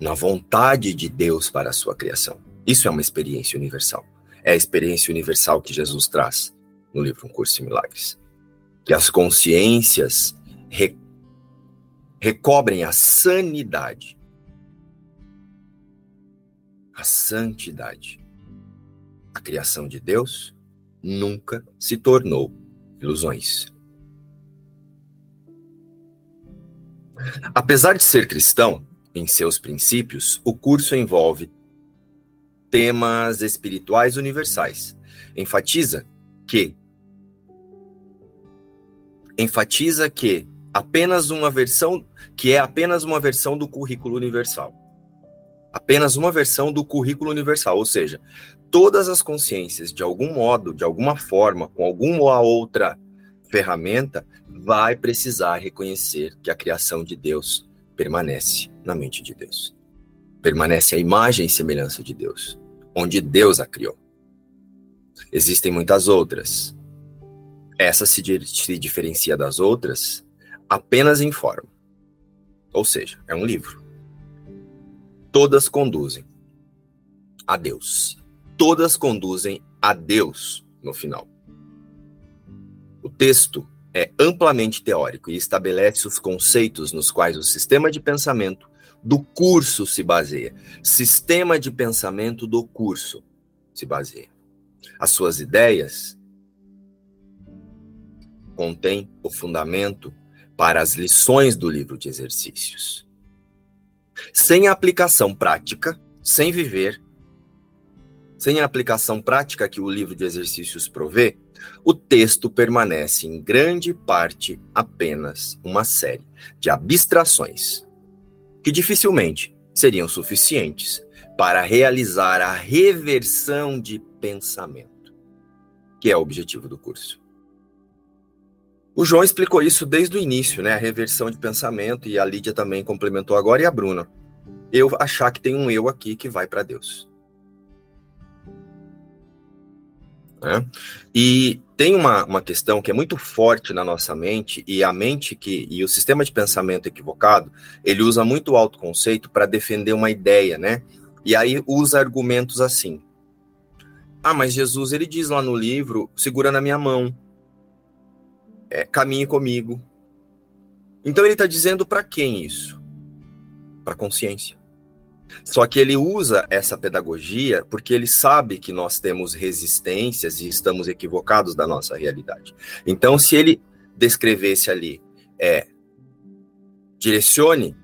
na vontade de Deus para a sua criação. Isso é uma experiência universal. É a experiência universal que Jesus traz no livro Um Curso em Milagres. Que as consciências re- recobrem a sanidade, a santidade. A criação de Deus nunca se tornou ilusões. Apesar de ser cristão, em seus princípios, o curso envolve temas espirituais universais. Enfatiza que enfatiza que apenas uma versão que é apenas uma versão do currículo universal. Apenas uma versão do currículo universal, ou seja, todas as consciências, de algum modo, de alguma forma, com alguma outra ferramenta, vai precisar reconhecer que a criação de Deus permanece na mente de Deus. Permanece a imagem e semelhança de Deus, onde Deus a criou. Existem muitas outras. Essa se, se diferencia das outras apenas em forma. Ou seja, é um livro. Todas conduzem a Deus. Todas conduzem a Deus no final. O texto é amplamente teórico e estabelece os conceitos nos quais o sistema de pensamento do curso se baseia. Sistema de pensamento do curso se baseia. As suas ideias contêm o fundamento para as lições do livro de exercícios. Sem a aplicação prática, sem viver, sem a aplicação prática que o livro de exercícios provê, o texto permanece em grande parte apenas uma série de abstrações que dificilmente seriam suficientes para realizar a reversão de pensamento, que é o objetivo do curso. O João explicou isso desde o início, né? A reversão de pensamento, e a Lídia também complementou agora, e a Bruna. Eu achar que tem um eu aqui que vai para Deus. É. E tem uma, uma questão que é muito forte na nossa mente, e a mente que, e o sistema de pensamento equivocado, ele usa muito o autoconceito para defender uma ideia, né? E aí usa argumentos assim. Ah, mas Jesus, ele diz lá no livro, segura na minha mão, é, caminhe comigo. Então ele está dizendo para quem isso? Para a consciência. Só que ele usa essa pedagogia porque ele sabe que nós temos resistências e estamos equivocados da nossa realidade. Então, se ele descrevesse ali, é, direcione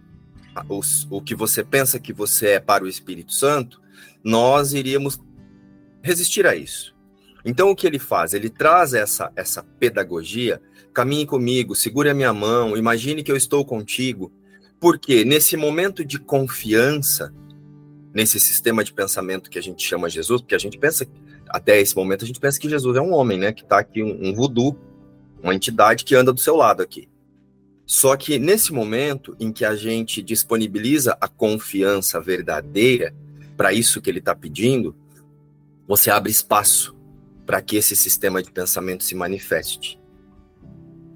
os, o que você pensa que você é para o Espírito Santo, nós iríamos resistir a isso. Então, o que ele faz? Ele traz essa, essa pedagogia, caminhe comigo, segure a minha mão, imagine que eu estou contigo. Porque nesse momento de confiança, nesse sistema de pensamento que a gente chama Jesus, porque a gente pensa, até esse momento, a gente pensa que Jesus é um homem, né? Que está aqui um, um voodoo, uma entidade que anda do seu lado aqui. Só que nesse momento em que a gente disponibiliza a confiança verdadeira para isso que ele está pedindo, você abre espaço para que esse sistema de pensamento se manifeste.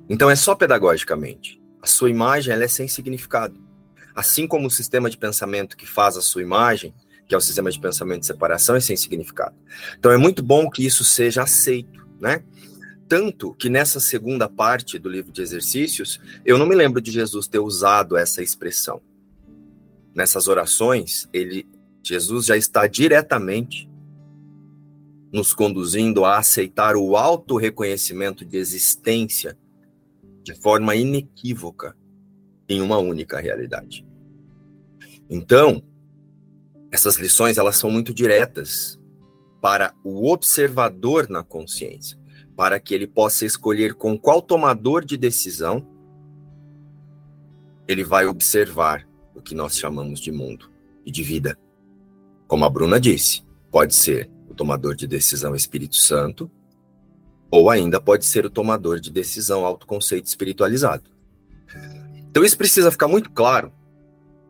Então é só pedagogicamente. A sua imagem, ela é sem significado. Assim como o sistema de pensamento que faz a sua imagem, que é o sistema de pensamento de separação, é sem significado. Então é muito bom que isso seja aceito, né? Tanto que nessa segunda parte do livro de exercícios, eu não me lembro de Jesus ter usado essa expressão. Nessas orações, ele, Jesus já está diretamente nos conduzindo a aceitar o auto-reconhecimento de existência de forma inequívoca, em uma única realidade. Então, essas lições, elas são muito diretas para o observador na consciência, para que ele possa escolher com qual tomador de decisão ele vai observar o que nós chamamos de mundo e de vida. Como a Bruna disse, pode ser o tomador de decisão Espírito Santo, ou ainda pode ser o tomador de decisão autoconceito espiritualizado. Então isso precisa ficar muito claro,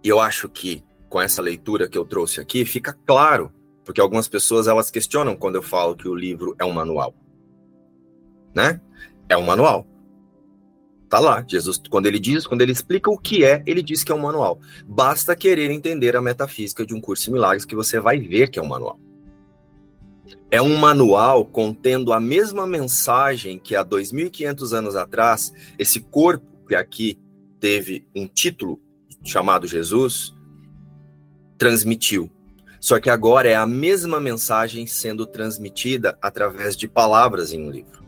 e eu acho que com essa leitura que eu trouxe aqui, fica claro, porque algumas pessoas elas questionam quando eu falo que o livro é um manual, né? É um manual. Tá lá, Jesus, quando ele diz, quando ele explica o que é, ele diz que é um manual. Basta querer entender a metafísica de um curso de milagres que você vai ver que é um manual. É um manual contendo a mesma mensagem que há dois mil e quinhentos anos atrás, esse corpo que aqui teve um título chamado Jesus, transmitiu. Só que agora é a mesma mensagem sendo transmitida através de palavras em um livro.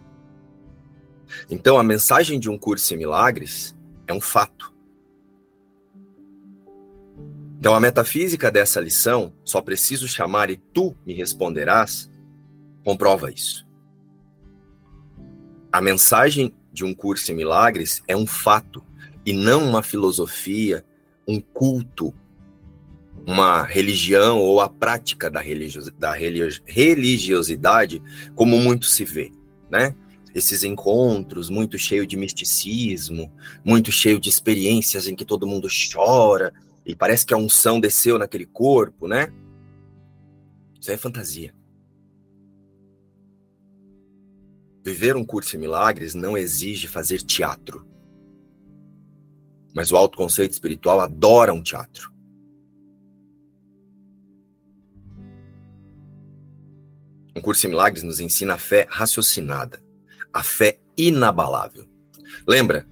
Então, a mensagem de um curso em milagres é um fato. Então, a metafísica dessa lição, só preciso chamar e tu me responderás, comprova isso. A mensagem de um curso em milagres é um fato e não uma filosofia, um culto, uma religião ou a prática da religiosidade, como muito se vê, né? Esses encontros muito cheio de misticismo, muito cheio de experiências em que todo mundo chora, e parece que a unção desceu naquele corpo, né? Isso é fantasia. Viver um curso em milagres não exige fazer teatro. Mas o autoconceito espiritual adora um teatro. Um curso em milagres nos ensina a fé raciocinada. A fé inabalável. Lembra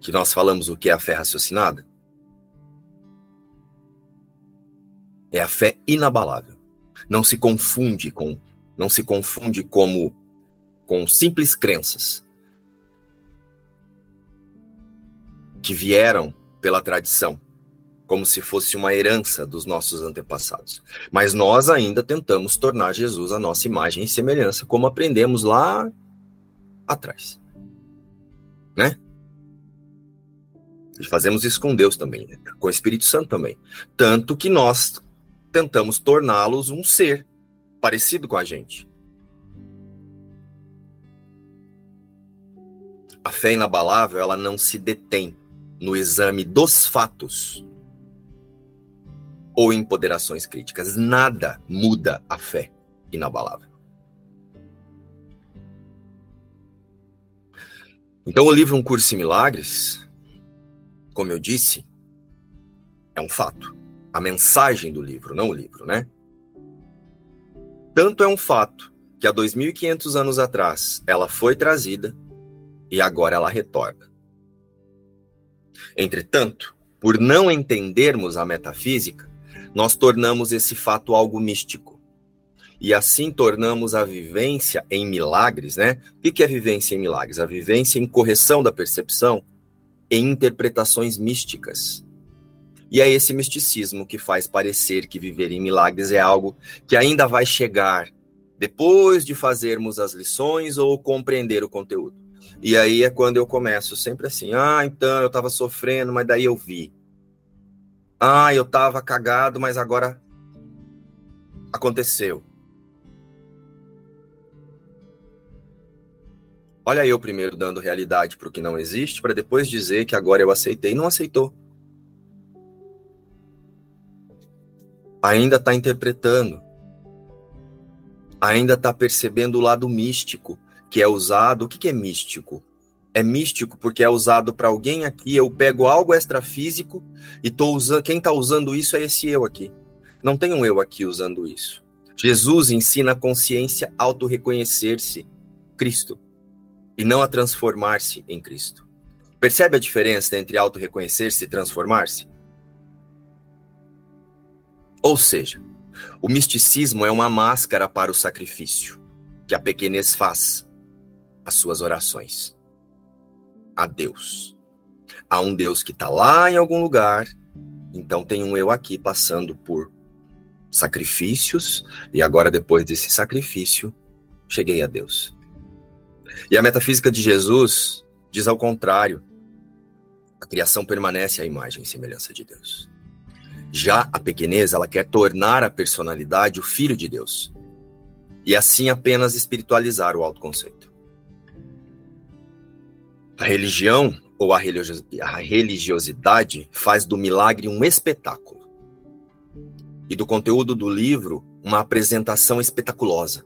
que nós falamos o que é a fé raciocinada? É a fé inabalável. Não se confunde com, não se confunde como, com simples crenças que vieram pela tradição, como se fosse uma herança dos nossos antepassados. Mas nós ainda tentamos tornar Jesus a nossa imagem e semelhança, como aprendemos lá atrás, né? E fazemos isso com Deus também, né? Com o Espírito Santo também, tanto que nós tentamos torná-los um ser parecido com a gente. A fé inabalável, ela não se detém no exame dos fatos ou em ponderações críticas. Nada muda a fé inabalável. Então, o livro Um Curso em Milagres, como eu disse, é um fato. A mensagem do livro, não o livro, né? Tanto é um fato que há dois mil e quinhentos anos atrás ela foi trazida e agora ela retorna. Entretanto, por não entendermos a metafísica, nós tornamos esse fato algo místico. E assim tornamos a vivência em milagres, né? O que é vivência em milagres? A vivência em correção da percepção, em interpretações místicas. E é esse misticismo que faz parecer que viver em milagres é algo que ainda vai chegar depois de fazermos as lições ou compreender o conteúdo. E aí é quando eu começo sempre assim, ah, então eu estava sofrendo, mas daí eu vi. Ah, eu estava cagado, mas agora aconteceu. Olha eu primeiro dando realidade para o que não existe, para depois dizer que agora eu aceitei. Não aceitou. Ainda está interpretando. Ainda está percebendo o lado místico, que é usado... O que, que é místico? É místico porque é usado para alguém aqui, eu pego algo extrafísico e tô usando, quem está usando isso é esse eu aqui. Não tem um eu aqui usando isso. Jesus ensina a consciência a auto-reconhecer-se Cristo. E não a transformar-se em Cristo. Percebe a diferença entre auto-reconhecer-se e transformar-se? Ou seja, o misticismo é uma máscara para o sacrifício que a pequenez faz às suas orações a Deus. Há um Deus que está lá em algum lugar, então tem um eu aqui passando por sacrifícios, e agora depois desse sacrifício, cheguei a Deus. E a metafísica de Jesus diz ao contrário. A criação permanece à imagem e semelhança de Deus. Já a pequenez, ela quer tornar a personalidade o filho de Deus. E assim apenas espiritualizar o autoconceito. A religião ou a religiosidade faz do milagre um espetáculo. E do conteúdo do livro, uma apresentação espetaculosa.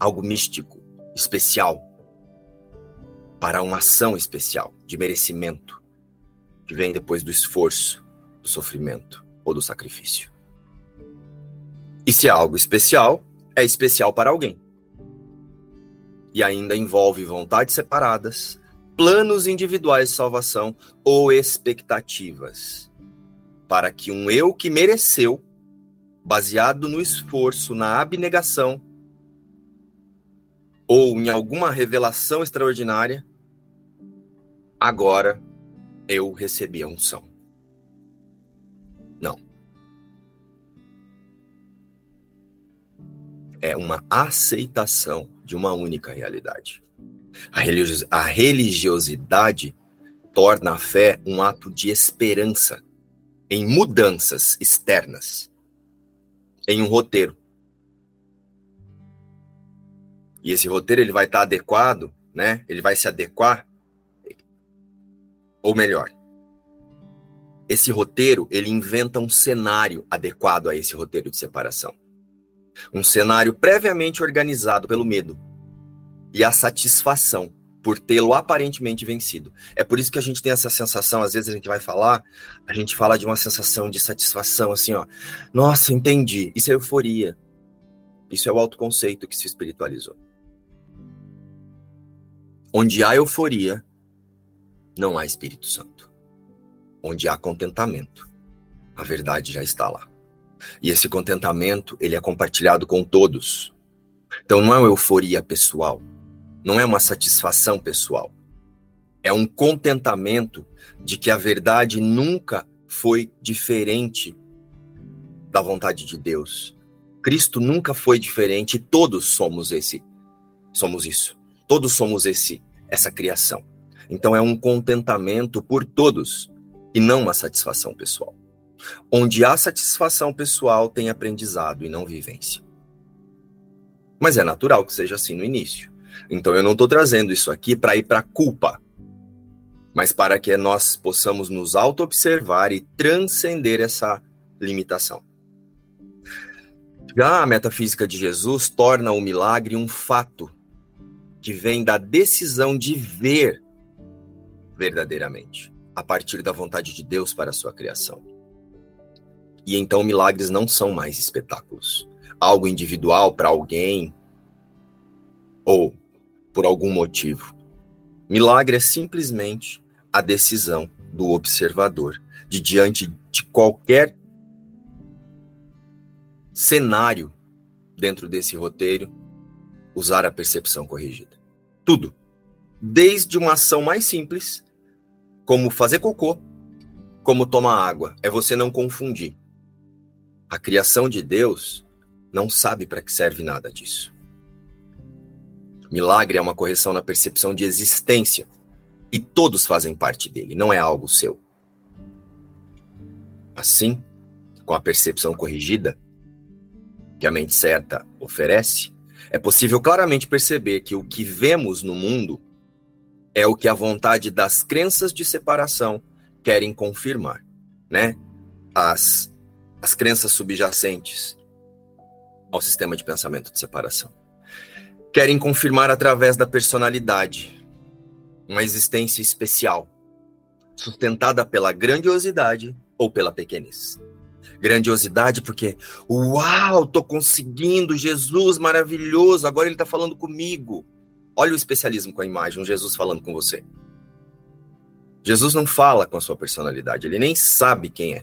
Algo místico. Especial. para uma ação especial, de merecimento, que vem depois do esforço, do sofrimento ou do sacrifício. E se é algo especial, é especial para alguém. E ainda envolve vontades separadas, planos individuais de salvação ou expectativas, para que um eu que mereceu, baseado no esforço, na abnegação, ou em alguma revelação extraordinária, agora eu recebi a unção. Não. É uma aceitação de uma única realidade. A religio- a religiosidade torna a fé um ato de esperança em mudanças externas, em um roteiro. E esse roteiro ele vai estar adequado, né? Ele vai se adequar, ou melhor, esse roteiro ele inventa um cenário adequado a esse roteiro de separação. Um cenário previamente organizado pelo medo e a satisfação por tê-lo aparentemente vencido. É por isso que a gente tem essa sensação, às vezes a gente vai falar, a gente fala de uma sensação de satisfação, assim, ó, nossa, entendi, isso é euforia. Isso é o autoconceito que se espiritualizou. Onde há euforia, não há Espírito Santo. Onde há contentamento, a verdade já está lá. E esse contentamento, ele é compartilhado com todos. Então não é uma euforia pessoal, não é uma satisfação pessoal. É um contentamento de que a verdade nunca foi diferente da vontade de Deus. Cristo nunca foi diferente, todos somos esse, somos isso. Todos somos esse, essa criação. Então é um contentamento por todos e não uma satisfação pessoal. Onde há satisfação pessoal tem aprendizado e não vivência. Mas é natural que seja assim no início. Então eu não estou trazendo isso aqui para ir para a culpa, mas para que nós possamos nos auto-observar e transcender essa limitação. Já a metafísica de Jesus torna o milagre um fato que vem da decisão de ver verdadeiramente, a partir da vontade de Deus para a sua criação. E então milagres não são mais espetáculos, algo individual para alguém ou por algum motivo. Milagre é simplesmente a decisão do observador de diante de qualquer cenário dentro desse roteiro, usar a percepção corrigida. Tudo. Desde uma ação mais simples, como fazer cocô, como tomar água. É você não confundir. A criação de Deus não sabe para que serve nada disso. Milagre é uma correção na percepção de existência. E todos fazem parte dele, não é algo seu. Assim, com a percepção corrigida, que a mente certa oferece, é possível claramente perceber que o que vemos no mundo é o que a vontade das crenças de separação querem confirmar, né? As, as crenças subjacentes ao sistema de pensamento de separação. Querem confirmar através da personalidade uma existência especial, sustentada pela grandiosidade ou pela pequenez. Grandiosidade porque, uau, tô conseguindo, Jesus maravilhoso, agora ele tá falando comigo. Olha o especialismo com a imagem, um Jesus falando com você. Jesus não fala com a sua personalidade, ele nem sabe quem é.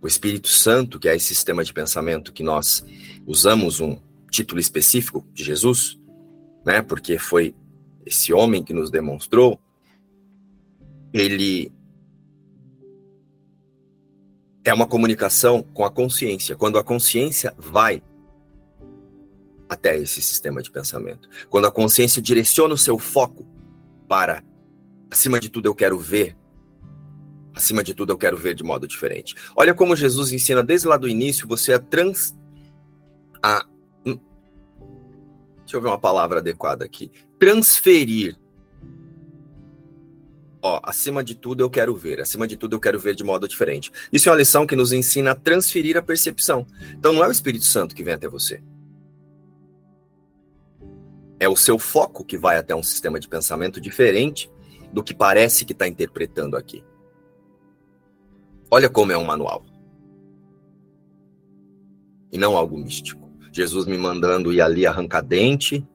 O Espírito Santo, que é esse sistema de pensamento que nós usamos um título específico de Jesus, né, porque foi esse homem que nos demonstrou, ele... é uma comunicação com a consciência, quando a consciência vai até esse sistema de pensamento. Quando a consciência direciona o seu foco para, acima de tudo eu quero ver, acima de tudo eu quero ver de modo diferente. Olha como Jesus ensina desde lá do início, você a trans... A... Deixa eu ver uma palavra adequada aqui. Transferir. Ó, acima de tudo eu quero ver, acima de tudo eu quero ver de modo diferente. Isso é uma lição que nos ensina a transferir a percepção. Então não é o Espírito Santo que vem até você. É o seu foco que vai até um sistema de pensamento diferente do que parece que está interpretando aqui. Olha como é um manual. E não algo místico. Jesus me mandando ir ali arrancar dente,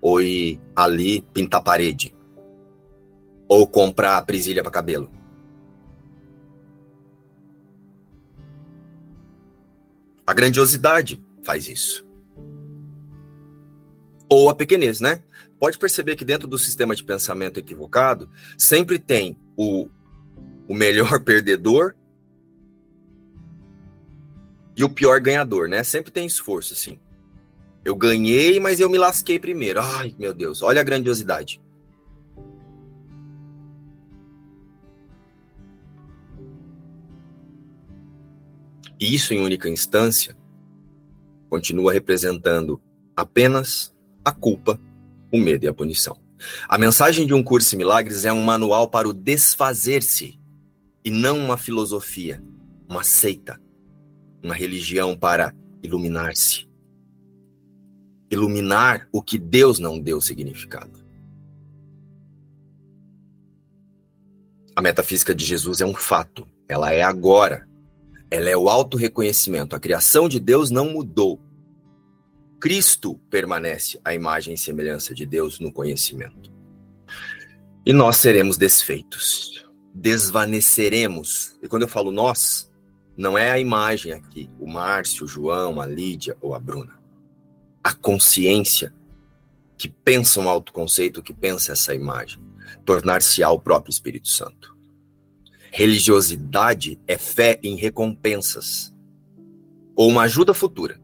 ou ir ali pintar parede, ou comprar presilha para cabelo. A grandiosidade faz isso. Ou a pequenez, né? Pode perceber que dentro do sistema de pensamento equivocado, sempre tem o, o melhor perdedor e o pior ganhador, né? Sempre tem esforço, assim. Eu ganhei, mas eu me lasquei primeiro. Ai, meu Deus, olha a grandiosidade. E isso, em única instância, continua representando apenas a culpa, o medo e a punição. A mensagem de Um Curso em Milagres é um manual para o desfazer-se, e não uma filosofia, uma seita, uma religião para iluminar-se. Iluminar o que Deus não deu significado. A metafísica de Jesus é um fato, ela é agora. Ela é o autorreconhecimento. A criação de Deus não mudou. Cristo permanece a imagem e semelhança de Deus no conhecimento. E nós seremos desfeitos. Desvaneceremos. E quando eu falo nós, não é a imagem aqui. O Márcio, o João, a Lídia ou a Bruna. A consciência que pensa um autoconceito, que pensa essa imagem. Tornar-se-á o próprio Espírito Santo. Religiosidade é fé em recompensas, ou uma ajuda futura.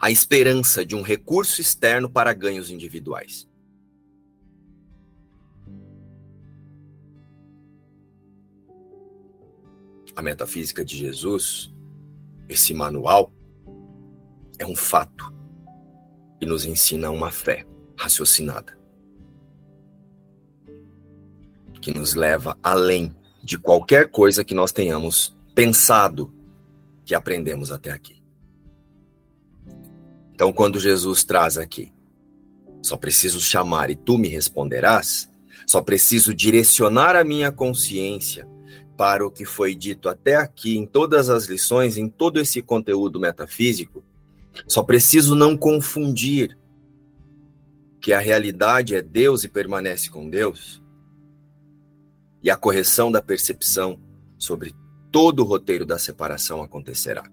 A esperança de um recurso externo para ganhos individuais. A metafísica de Jesus, esse manual, é um fato e nos ensina uma fé raciocinada, que nos leva além de qualquer coisa que nós tenhamos pensado que aprendemos até aqui. Então, quando Jesus traz aqui, só preciso chamar e tu me responderás, só preciso direcionar a minha consciência para o que foi dito até aqui, em todas as lições, em todo esse conteúdo metafísico, só preciso não confundir que a realidade é Deus e permanece com Deus, e a correção da percepção sobre todo o roteiro da separação acontecerá.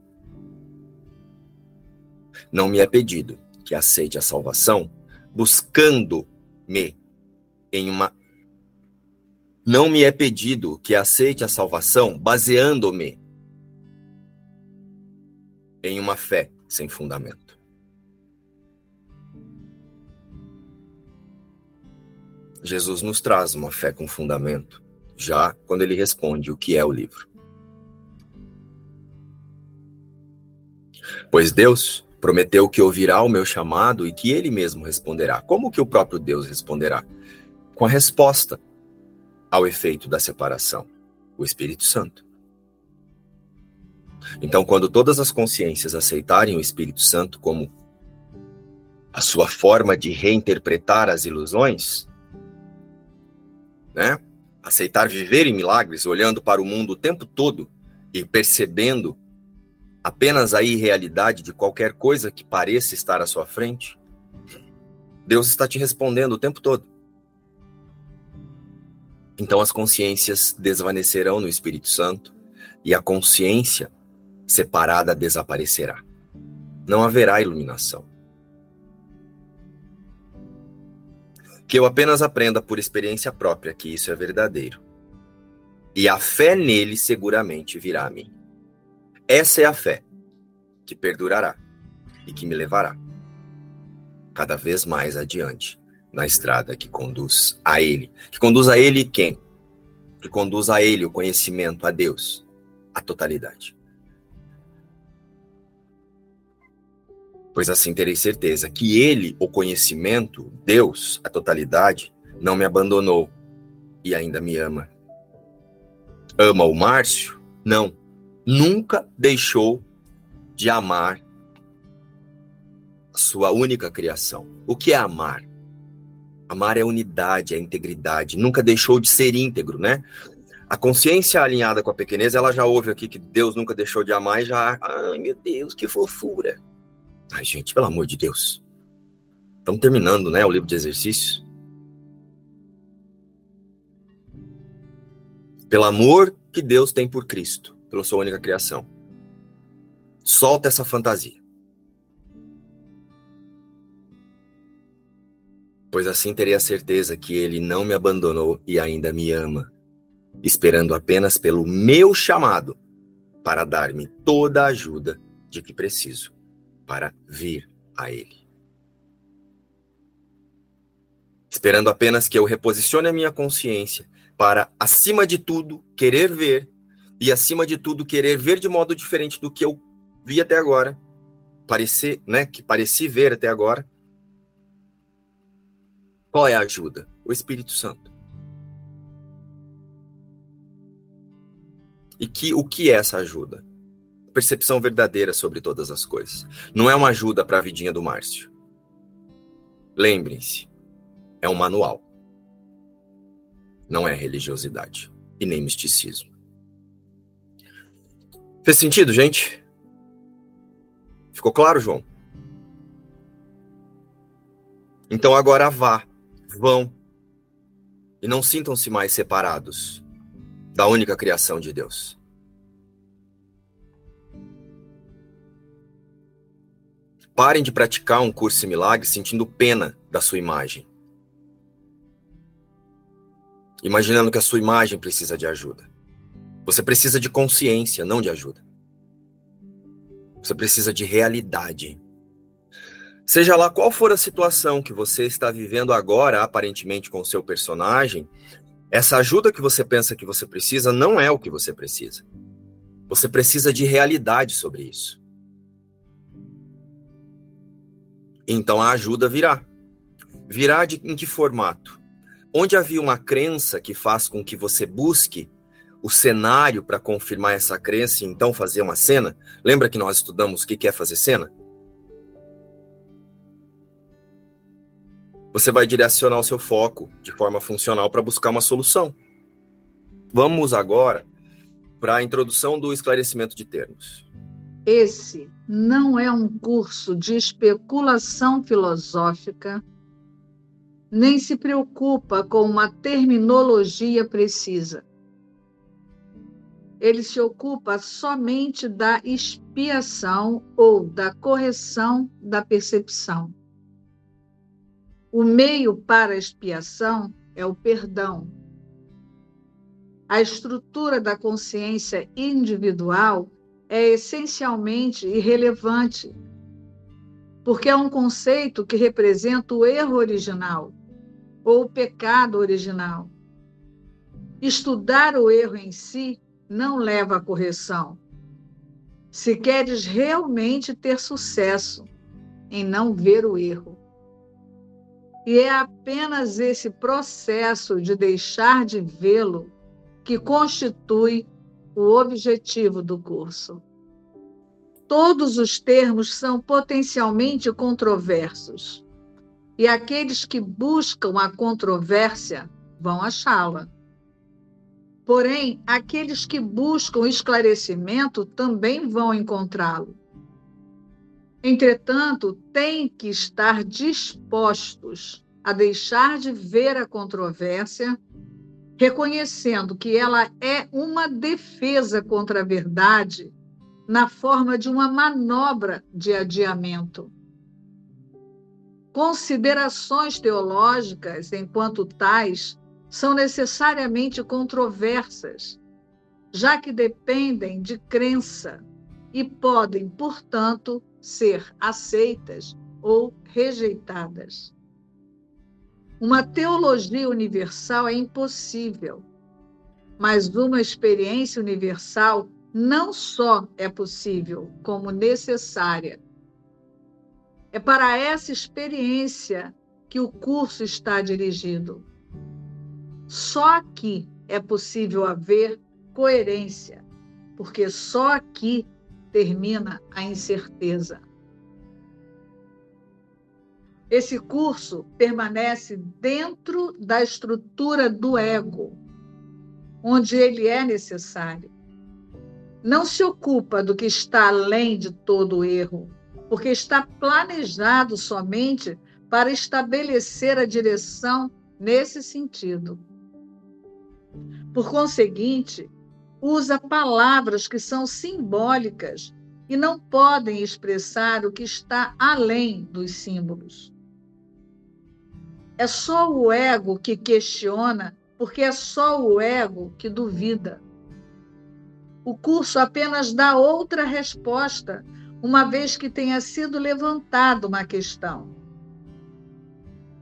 Não me é pedido que aceite a salvação buscando-me em uma... Não me é pedido que aceite a salvação baseando-me em uma fé sem fundamento. Jesus nos traz uma fé com fundamento, já quando ele responde o que é o livro. Pois Deus prometeu que ouvirá o meu chamado e que ele mesmo responderá. Como que o próprio Deus responderá? Com a resposta ao efeito da separação, o Espírito Santo. Então, quando todas as consciências aceitarem o Espírito Santo como a sua forma de reinterpretar as ilusões, né? Aceitar viver em milagres, olhando para o mundo o tempo todo e percebendo apenas a irrealidade de qualquer coisa que pareça estar à sua frente, Deus está te respondendo o tempo todo. Então as consciências desvanecerão no Espírito Santo e a consciência separada desaparecerá. Não haverá iluminação. Que eu apenas aprenda por experiência própria que isso é verdadeiro. E a fé nele seguramente virá a mim. Essa é a fé que perdurará e que me levará cada vez mais adiante na estrada que conduz a ele. Que conduz a ele quem? Que conduz a ele o conhecimento, a Deus, a totalidade. Pois assim terei certeza que ele, o conhecimento, Deus, a totalidade, não me abandonou e ainda me ama. Ama o Márcio? Não. Nunca deixou de amar sua única criação. O que é amar? Amar é unidade, é integridade. Nunca deixou de ser íntegro, né? A consciência alinhada com a pequenez, ela já ouve aqui que Deus nunca deixou de amar e já... Ai, meu Deus, que fofura. Ai, gente, pelo amor de Deus. Estamos terminando, né, o livro de exercícios. Pelo amor que Deus tem por Cristo, pela sua única criação. Solta essa fantasia. Pois assim terei a certeza que Ele não me abandonou e ainda me ama, esperando apenas pelo meu chamado para dar-me toda a ajuda de que preciso para vir a Ele. Esperando apenas que eu reposicione a minha consciência para, acima de tudo, querer ver, e acima de tudo, querer ver de modo diferente do que eu vi até agora, parecer, né, que pareci ver até agora. Qual é a ajuda? O Espírito Santo. E que, o que é essa ajuda? Percepção verdadeira sobre todas as coisas. Não é uma ajuda para a vidinha do Márcio. Lembrem-se, é um manual. Não é religiosidade e nem misticismo. Fez sentido, gente? Ficou claro, João? Então agora vá, vão, e não sintam-se mais separados da única criação de Deus. Parem de praticar um curso em milagres sentindo pena da sua imagem, imaginando que a sua imagem precisa de ajuda. Você precisa de consciência, não de ajuda. Você precisa de realidade. Seja lá qual for a situação que você está vivendo agora, aparentemente com o seu personagem, essa ajuda que você pensa que você precisa não é o que você precisa. Você precisa de realidade sobre isso. Então a ajuda virá. Virá de, em que formato? Onde havia uma crença que faz com que você busque o cenário para confirmar essa crença e então fazer uma cena? Lembra que nós estudamos o que é fazer cena? Você vai direcionar o seu foco de forma funcional para buscar uma solução. Vamos agora para a introdução do esclarecimento de termos. Esse não é um curso de especulação filosófica, nem se preocupa com uma terminologia precisa. Ele se ocupa somente da expiação ou da correção da percepção. O meio para a expiação é o perdão. A estrutura da consciência individual é essencialmente irrelevante, porque é um conceito que representa o erro original ou o pecado original. Estudar o erro em si não leva à correção, se queres realmente ter sucesso em não ver o erro. E é apenas esse processo de deixar de vê-lo que constitui o objetivo do curso. Todos os termos são potencialmente controversos, e aqueles que buscam a controvérsia vão achá-la. Porém, aqueles que buscam esclarecimento também vão encontrá-lo. Entretanto, têm que estar dispostos a deixar de ver a controvérsia, reconhecendo que ela é uma defesa contra a verdade na forma de uma manobra de adiamento. Considerações teológicas, enquanto tais, são necessariamente controversas, já que dependem de crença e podem, portanto, ser aceitas ou rejeitadas. Uma teologia universal é impossível, mas uma experiência universal não só é possível, como necessária. É para essa experiência que o curso está dirigido. Só aqui é possível haver coerência, porque só aqui termina a incerteza. Esse curso permanece dentro da estrutura do ego, onde ele é necessário. Não se ocupa do que está além de todo o erro, porque está planejado somente para estabelecer a direção nesse sentido. Por conseguinte, usa palavras que são simbólicas e não podem expressar o que está além dos símbolos. É só o ego que questiona, porque é só o ego que duvida. O curso apenas dá outra resposta, uma vez que tenha sido levantada uma questão.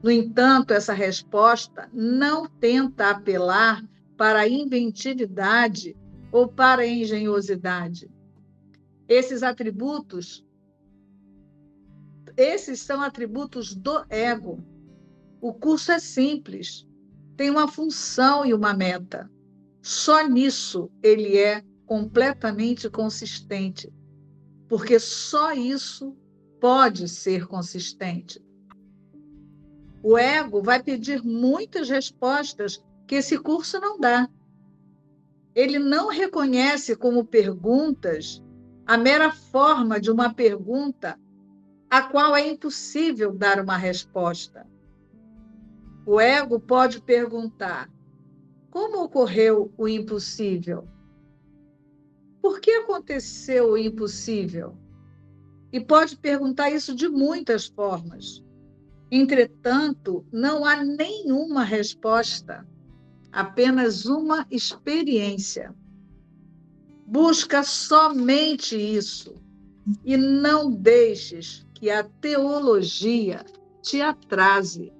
No entanto, essa resposta não tenta apelar para a inventividade ou para a engenhosidade. Esses atributos, esses são atributos do ego. O curso é simples, tem uma função e uma meta. Só nisso ele é completamente consistente, porque só isso pode ser consistente. O ego vai pedir muitas respostas que esse curso não dá. Ele não reconhece como perguntas a mera forma de uma pergunta a qual é impossível dar uma resposta. O ego pode perguntar: como ocorreu o impossível? Por que aconteceu o impossível? E pode perguntar isso de muitas formas. Entretanto, não há nenhuma resposta, apenas uma experiência. Busca somente isso e não deixes que a teologia te atrase.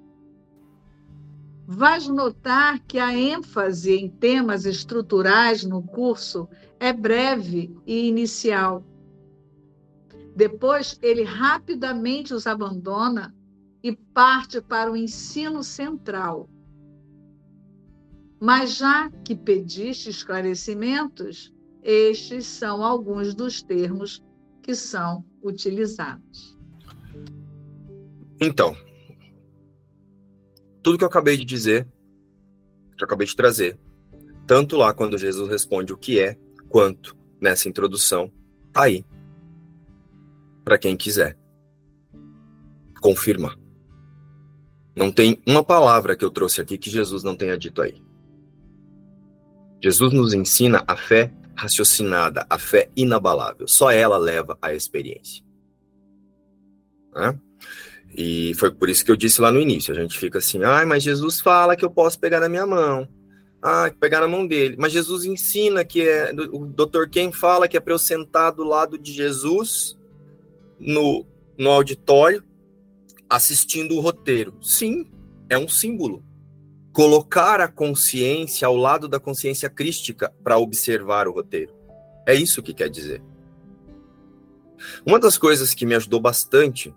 Vais notar que a ênfase em temas estruturais no curso é breve e inicial. Depois, ele rapidamente os abandona e parte para o ensino central. Mas já que pediste esclarecimentos, estes são alguns dos termos que são utilizados. Então, tudo que eu acabei de dizer, que eu acabei de trazer, tanto lá quando Jesus responde o que é, quanto nessa introdução, tá aí, para quem quiser confirma. Não tem uma palavra que eu trouxe aqui que Jesus não tenha dito aí. Jesus nos ensina a fé raciocinada, a fé inabalável. Só ela leva à experiência. Né? E foi por isso que eu disse lá no início. A gente fica assim, ah, mas Jesus fala que eu posso pegar na minha mão. Ah, pegar na mão dele. Mas Jesus ensina que é... O doutor Ken fala que é para eu sentar do lado de Jesus no, no auditório assistindo o roteiro. Sim, é um símbolo. Colocar a consciência ao lado da consciência crística para observar o roteiro. É isso que quer dizer. Uma das coisas que me ajudou bastante,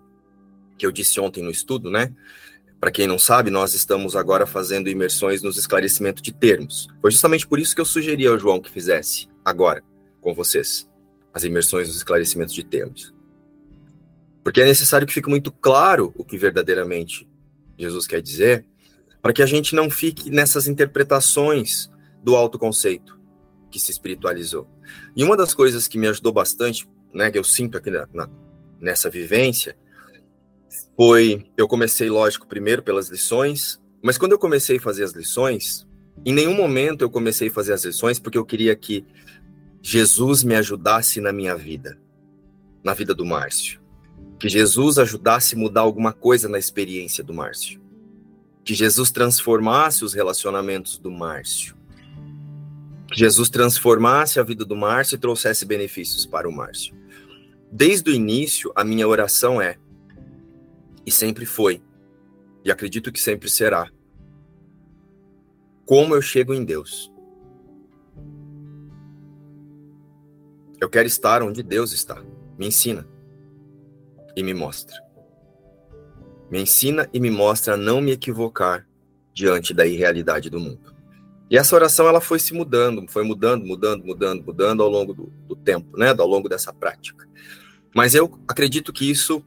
que eu disse ontem no estudo, né? Para quem não sabe, nós estamos agora fazendo imersões nos esclarecimentos de termos. Foi justamente por isso que eu sugeri ao João que fizesse agora com vocês as imersões nos esclarecimentos de termos. Porque é necessário que fique muito claro o que verdadeiramente Jesus quer dizer, para que a gente não fique nessas interpretações do autoconceito que se espiritualizou. E uma das coisas que me ajudou bastante, né, que eu sinto aqui na, na, nessa vivência, foi, eu comecei, lógico, primeiro pelas lições, mas quando eu comecei a fazer as lições, em nenhum momento eu comecei a fazer as lições porque eu queria que Jesus me ajudasse na minha vida, na vida do Márcio. Que Jesus ajudasse a mudar alguma coisa na experiência do Márcio. Que Jesus transformasse os relacionamentos do Márcio. Que Jesus transformasse a vida do Márcio e trouxesse benefícios para o Márcio. Desde o início, a minha oração é, e sempre foi, e acredito que sempre será, como eu chego em Deus? Eu quero estar onde Deus está. Me ensina. E me mostra. Me ensina e me mostra a não me equivocar diante da irrealidade do mundo. E essa oração ela foi se mudando, foi mudando, mudando, mudando, mudando ao longo do, do tempo, né? Ao longo dessa prática. Mas eu acredito que isso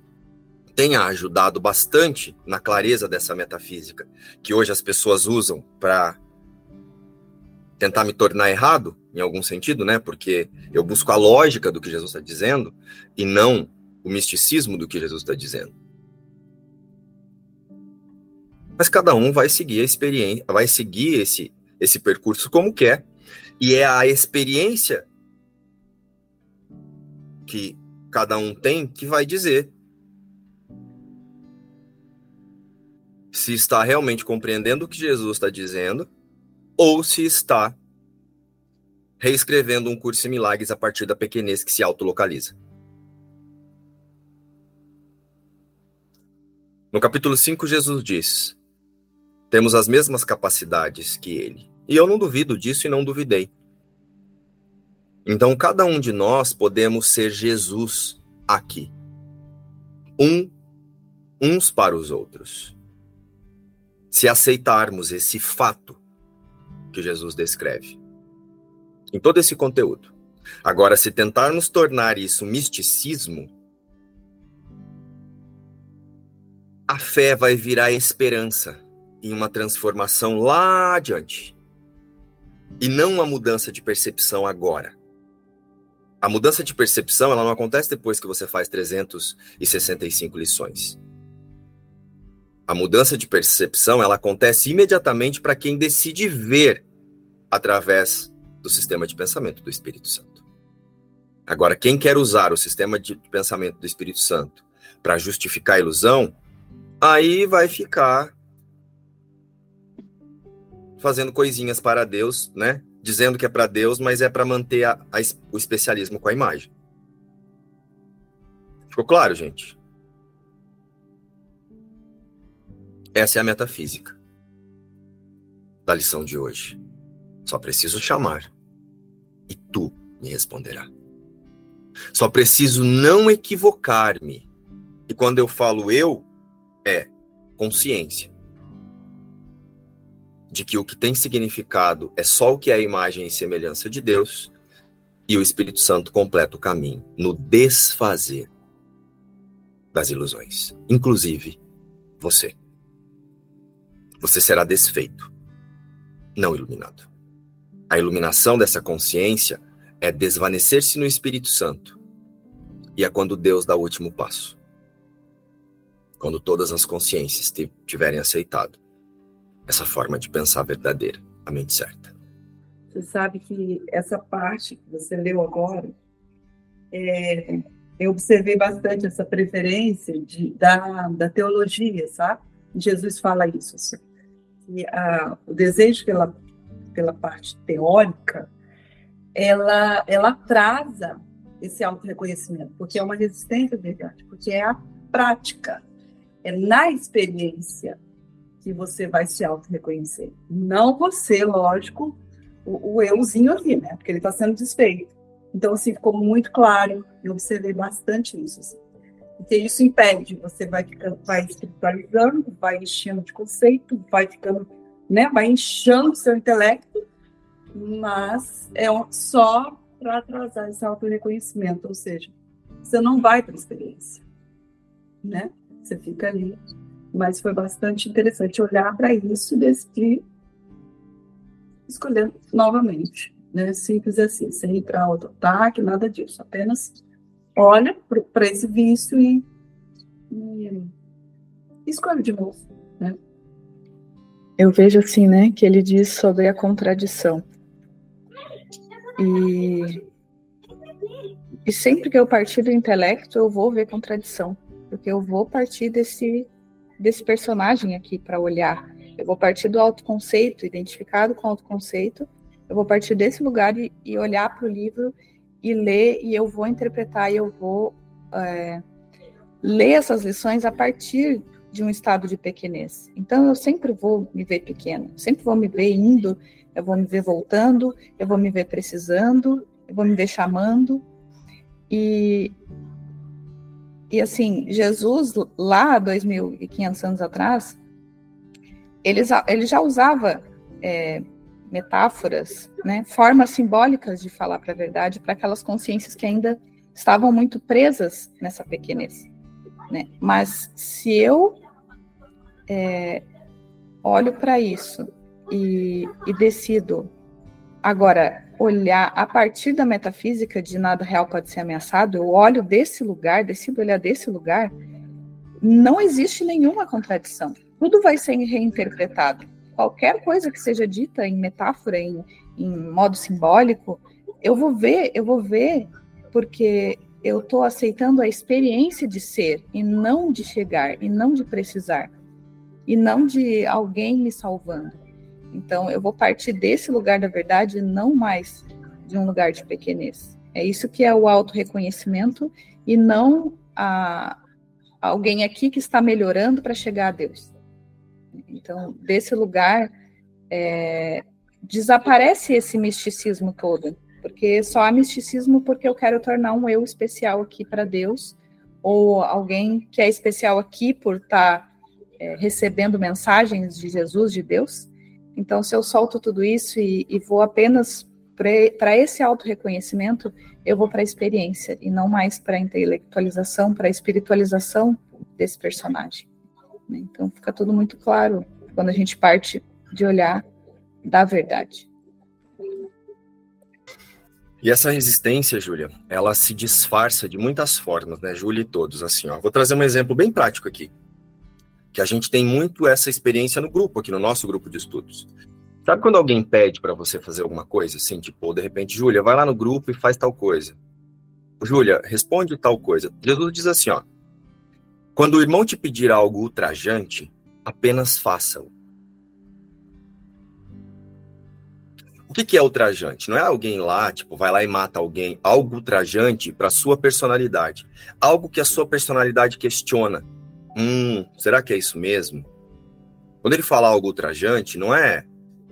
tenha ajudado bastante na clareza dessa metafísica, que hoje as pessoas usam para tentar me tornar errado, em algum sentido, né? Porque eu busco a lógica do que Jesus está dizendo e não o misticismo do que Jesus está dizendo. Mas cada um vai seguir a experiência, vai seguir esse, esse percurso como quer, e é a experiência que cada um tem que vai dizer se está realmente compreendendo o que Jesus está dizendo ou se está reescrevendo um curso em milagres a partir da pequenez que se autolocaliza. No capítulo cinco, Jesus diz: temos as mesmas capacidades que ele. E eu não duvido disso e não duvidei. Então, cada um de nós podemos ser Jesus aqui. Um, uns para os outros. Se aceitarmos esse fato que Jesus descreve em todo esse conteúdo. Agora, se tentarmos tornar isso misticismo, a fé vai virar esperança em uma transformação lá adiante. E não uma mudança de percepção agora. A mudança de percepção, ela não acontece depois que você faz trezentas e sessenta e cinco lições. A mudança de percepção, ela acontece imediatamente para quem decide ver através do sistema de pensamento do Espírito Santo. Agora, quem quer usar o sistema de pensamento do Espírito Santo para justificar a ilusão, aí vai ficar fazendo coisinhas para Deus, né? Dizendo que é para Deus, mas é para manter a, a, o especialismo com a imagem. Ficou claro, gente? Essa é a metafísica da lição de hoje. Só preciso chamar e tu me responderá. Só preciso não equivocar-me. E quando eu falo eu, é consciência de que o que tem significado é só o que é a imagem e semelhança de Deus, e o Espírito Santo completa o caminho no desfazer das ilusões. Inclusive, você. Você será desfeito, não iluminado. A iluminação dessa consciência é desvanecer-se no Espírito Santo. E é quando Deus dá o último passo. Quando todas as consciências tiverem aceitado essa forma de pensar verdadeira, a mente certa. Você sabe que essa parte que você leu agora, é, eu observei bastante essa preferência de, da, da teologia, sabe? Jesus fala isso. Assim, que a, o desejo pela, pela parte teórica, ela, ela atrasa esse auto-reconhecimento, porque é uma resistência à verdade, porque é a prática, é na experiência que você vai se auto-reconhecer. Não você, lógico, o, o euzinho ali, né? Porque ele está sendo desfeito. Então, assim, ficou muito claro, eu observei bastante isso. Assim. Porque isso impede, você vai, vai espiritualizando, vai enchendo de conceito, vai ficando, né? Vai inchando seu intelecto, mas é só para atrasar esse auto-reconhecimento, ou seja, você não vai para a experiência, né? Você fica ali. Mas foi bastante interessante olhar para isso e decidir escolher novamente. Né? Simples assim, sem ir para auto-ataque, nada disso. Apenas olha para esse vício e, e escolhe de novo. Né? Eu vejo assim, né, que ele diz sobre a contradição. E, e sempre que eu partir do intelecto, eu vou ver contradição. Porque eu vou partir desse... desse personagem aqui para olhar. Eu vou partir do autoconceito, identificado com o autoconceito, eu vou partir desse lugar e, e olhar para o livro e ler, e eu vou interpretar, e eu vou é, ler essas lições a partir de um estado de pequenez. Então eu sempre vou me ver pequeno, sempre vou me ver indo, eu vou me ver voltando, eu vou me ver precisando, eu vou me ver chamando, e... E assim, Jesus, lá dois mil e quinhentos anos atrás, ele, ele já usava é, metáforas, né, formas simbólicas de falar para a verdade para aquelas consciências que ainda estavam muito presas nessa pequenez. né? Mas se eu é, olho para isso e, e decido agora olhar a partir da metafísica de nada real pode ser ameaçado, eu olho desse lugar, decido olhar desse lugar, não existe nenhuma contradição. Tudo vai ser reinterpretado. Qualquer coisa que seja dita em metáfora, em, em modo simbólico, eu vou ver, eu vou ver, porque eu estou aceitando a experiência de ser, e não de chegar, e não de precisar, e não de alguém me salvando. Então, eu vou partir desse lugar da verdade, e não mais de um lugar de pequenez. É isso que é o autorreconhecimento, e não a... alguém aqui que está melhorando para chegar a Deus. Então, desse lugar, é, desaparece esse misticismo todo, porque só há misticismo porque eu quero tornar um eu especial aqui para Deus, ou alguém que é especial aqui por estar é, recebendo mensagens de Jesus, de Deus. Então, se eu solto tudo isso e, e vou apenas para esse autorreconhecimento, eu vou para a experiência, e não mais para a intelectualização, para a espiritualização desse personagem. Então, fica tudo muito claro quando a gente parte de olhar da verdade. E essa resistência, Júlia, ela se disfarça de muitas formas, né, Júlia e todos, assim, ó. Vou trazer um exemplo bem prático aqui, que a gente tem muito essa experiência no grupo, aqui no nosso grupo de estudos. Sabe quando alguém pede para você fazer alguma coisa, assim, tipo, de repente, Júlia, vai lá no grupo e faz tal coisa. Júlia, responde tal coisa. Jesus diz assim, ó, quando o irmão te pedir algo ultrajante, apenas faça-o. O que que é ultrajante? Não é alguém lá, tipo, vai lá e mata alguém. Algo ultrajante para sua personalidade. Algo que a sua personalidade questiona. Hum, será que é isso mesmo? Quando ele fala algo ultrajante, não é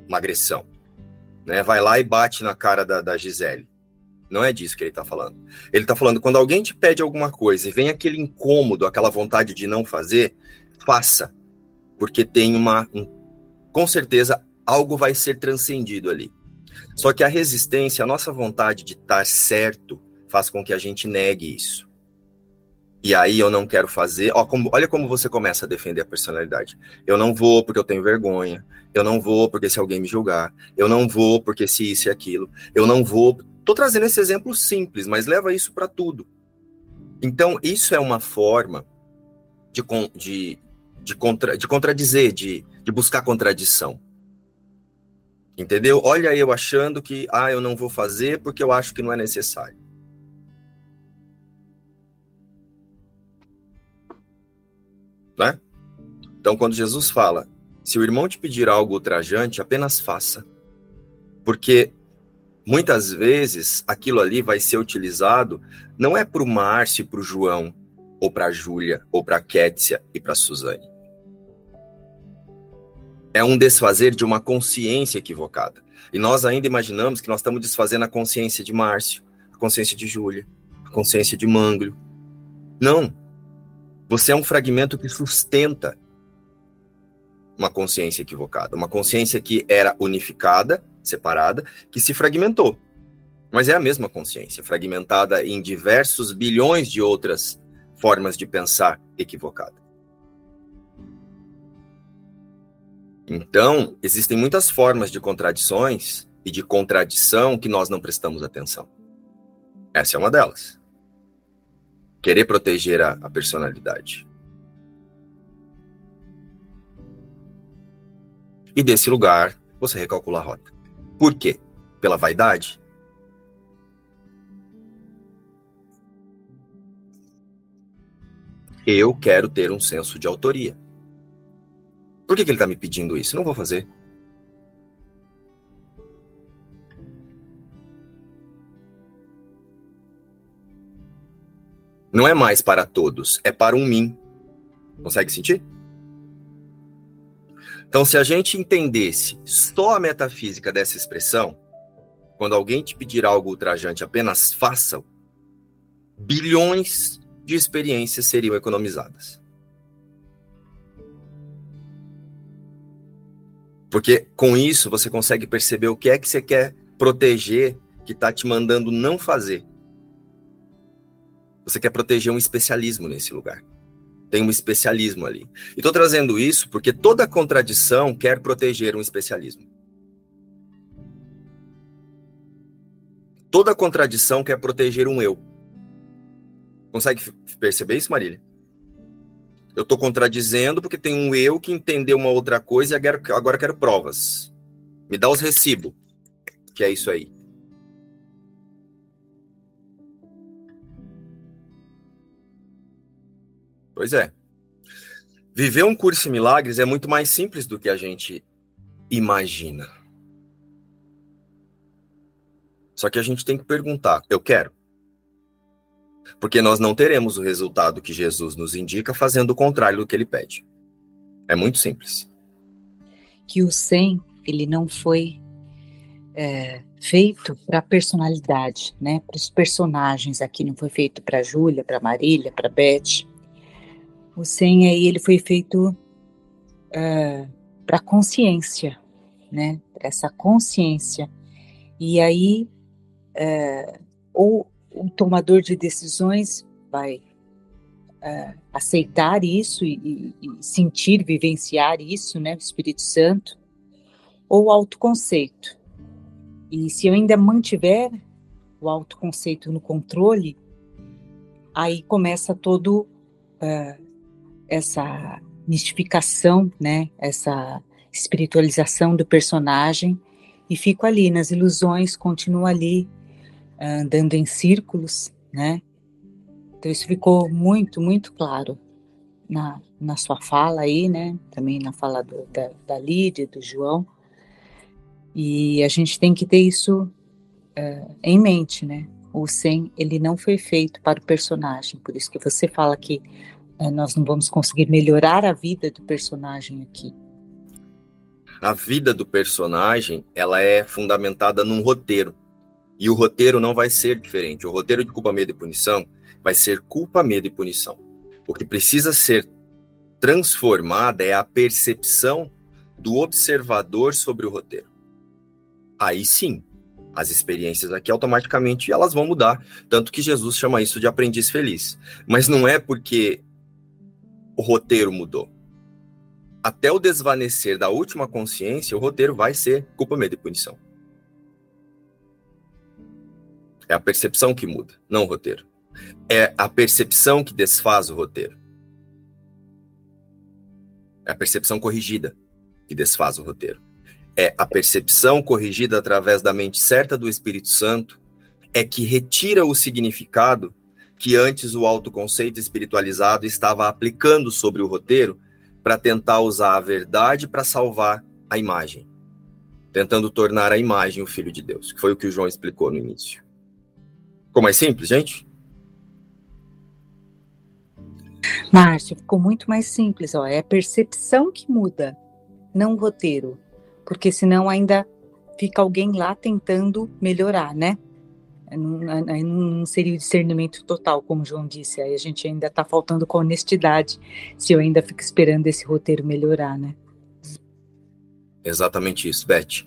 uma agressão, né? Vai lá e bate na cara da, da Gisele. Não é disso que ele está falando. Ele está falando, quando alguém te pede alguma coisa e vem aquele incômodo, aquela vontade de não fazer, faça, porque tem uma, um, com certeza, algo vai ser transcendido ali. Só que a resistência, a nossa vontade de estar certo, faz com que a gente negue isso. E aí eu não quero fazer... Ó, como, olha como você começa a defender a personalidade. Eu não vou porque eu tenho vergonha. Eu não vou porque se alguém me julgar. Eu não vou porque se isso e aquilo. Eu não vou... Tô trazendo esse exemplo simples, mas leva isso para tudo. Então, isso é uma forma de, de, de, contra, de contradizer, de, de buscar contradição. Entendeu? Olha eu achando que... Ah, eu não vou fazer porque eu acho que não é necessário. Né? Então, quando Jesus fala, se o irmão te pedir algo ultrajante, apenas faça, porque muitas vezes aquilo ali vai ser utilizado não é para o Márcio e para o João, ou para a Júlia, ou para a Kétia e para a Suzane. É um desfazer de uma consciência equivocada, e nós ainda imaginamos que nós estamos desfazendo a consciência de Márcio, a consciência de Júlia, a consciência de Mânglio. Não. Você é um fragmento que sustenta uma consciência equivocada, uma consciência que era unificada, separada, que se fragmentou. Mas é a mesma consciência, fragmentada em diversos bilhões de outras formas de pensar equivocada. Então, existem muitas formas de contradições e de contradição que nós não prestamos atenção. Essa é uma delas. Querer proteger a, a personalidade. E desse lugar, você recalcula a rota. Por quê? Pela vaidade? Eu quero ter um senso de autoria. Por que que ele está me pedindo isso? Não vou fazer. Não é mais para todos, é para um mim. Consegue sentir? Então, se a gente entendesse só a metafísica dessa expressão, quando alguém te pedir algo ultrajante, apenas faça-o, bilhões de experiências seriam economizadas. Porque com isso você consegue perceber o que é que você quer proteger, que está te mandando não fazer. Você quer proteger um especialismo nesse lugar. Tem um especialismo ali. E estou trazendo isso porque toda contradição quer proteger um especialismo. Toda contradição quer proteger um eu. Consegue perceber isso, Marília? Eu estou contradizendo porque tem um eu que entendeu uma outra coisa e agora quero provas. Me dá os recibos, que é isso aí. Pois é. Viver um curso em milagres é muito mais simples do que a gente imagina. Só que a gente tem que perguntar, eu quero? Porque nós não teremos o resultado que Jesus nos indica fazendo o contrário do que ele pede. É muito simples. Que o sem, ele não foi é, feito para a personalidade, né? Para os personagens aqui, não foi feito para a Júlia, para a Marília, para a Beth. O sem aí, ele foi feito é, para a consciência, né? Para essa consciência. E aí, é, ou o tomador de decisões vai uh, aceitar isso e, e sentir, vivenciar isso, né, o Espírito Santo, ou autoconceito. E se eu ainda mantiver o autoconceito no controle, aí começa todo uh, essa mistificação, né, essa espiritualização do personagem, e fico ali nas ilusões, continuo ali andando em círculos, né? Então isso ficou muito, muito claro na, na sua fala aí, né? Também na fala do, da, da Lídia, do João. E a gente tem que ter isso uh, em mente, né? O sem, ele não foi feito para o personagem, por isso que você fala que uh, nós não vamos conseguir melhorar a vida do personagem aqui. A vida do personagem, ela é fundamentada num roteiro. E o roteiro não vai ser diferente. O roteiro de culpa, medo e punição vai ser culpa, medo e punição. O que precisa ser transformada é a percepção do observador sobre o roteiro. Aí sim, as experiências aqui automaticamente elas vão mudar. Tanto que Jesus chama isso de aprendiz feliz. Mas não é porque o roteiro mudou. Até o desvanecer da última consciência, o roteiro vai ser culpa, medo e punição. É a percepção que muda, não o roteiro. É a percepção que desfaz o roteiro. É a percepção corrigida que desfaz o roteiro. É a percepção corrigida através da mente certa do Espírito Santo é que retira o significado que antes o autoconceito espiritualizado estava aplicando sobre o roteiro para tentar usar a verdade para salvar a imagem. Tentando tornar a imagem o Filho de Deus, que foi o que o João explicou no início. Ficou mais simples, gente? Márcio, ficou muito mais simples. Ó. É a percepção que muda, não o roteiro. Porque senão ainda fica alguém lá tentando melhorar, né? Não, não seria o discernimento total, como o João disse. Aí a gente ainda está faltando com honestidade, se eu ainda fico esperando esse roteiro melhorar, né? Exatamente isso, Beth.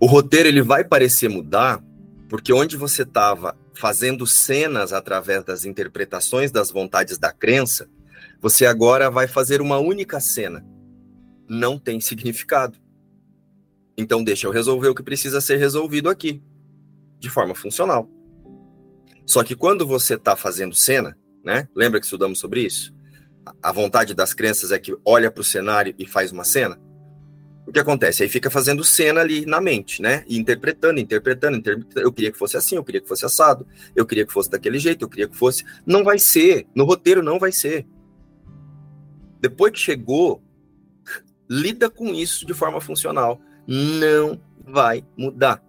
O roteiro ele vai parecer mudar, porque onde você estava fazendo cenas através das interpretações das vontades da crença, você agora vai fazer uma única cena. Não tem significado. Então deixa eu resolver o que precisa ser resolvido aqui, de forma funcional. Só que quando você está fazendo cena, né? Lembra que estudamos sobre isso? A vontade das crenças é que olha para o cenário e faz uma cena. O que acontece? Aí fica fazendo cena ali na mente, né? E interpretando, interpretando, interpretando. Eu queria que fosse assim, eu queria que fosse assado, eu queria que fosse daquele jeito, eu queria que fosse... Não vai ser, no roteiro não vai ser. Depois que chegou, lida com isso de forma funcional. Não vai mudar.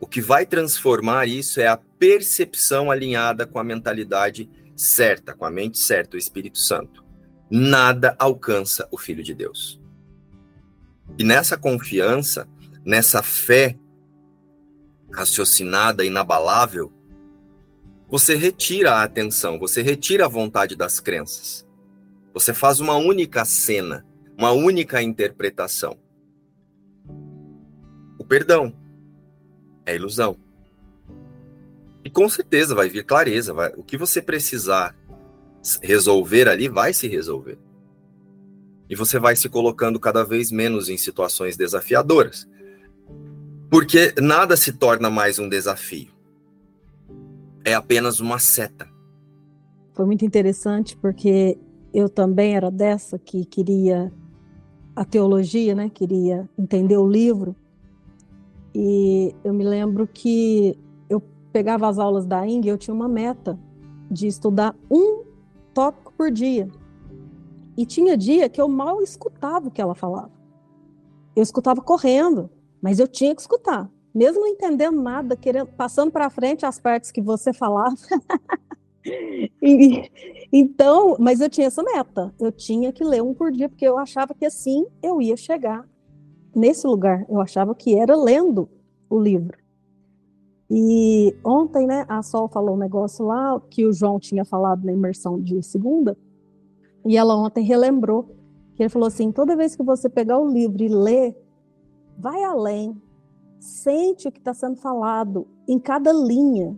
O que vai transformar isso é a percepção alinhada com a mentalidade certa, com a mente certa, o Espírito Santo. Nada alcança o Filho de Deus. E nessa confiança, nessa fé raciocinada, inabalável, você retira a atenção, você retira a vontade das crenças. Você faz uma única cena, uma única interpretação. O perdão é ilusão. E com certeza vai vir clareza, vai, o que você precisar resolver ali, vai se resolver. E você vai se colocando cada vez menos em situações desafiadoras. Porque nada se torna mais um desafio. É apenas uma seta. Foi muito interessante, porque eu também era dessa que queria a teologia, né? Queria entender o livro. E eu me lembro que eu pegava as aulas da Inga e eu tinha uma meta de estudar um tópico por dia. E tinha dia que eu mal escutava o que ela falava. Eu escutava correndo, mas eu tinha que escutar. Mesmo não entendendo nada, querendo, passando para frente as partes que você falava. e, então, mas eu tinha essa meta. Eu tinha que ler um por dia, porque eu achava que assim eu ia chegar nesse lugar. Eu achava que era lendo o livro. E ontem, né, a Sol falou um negócio lá, que o João tinha falado na imersão de segunda. E ela ontem relembrou, que ele falou assim, toda vez que você pegar o livro e ler, vai além, sente o que está sendo falado em cada linha,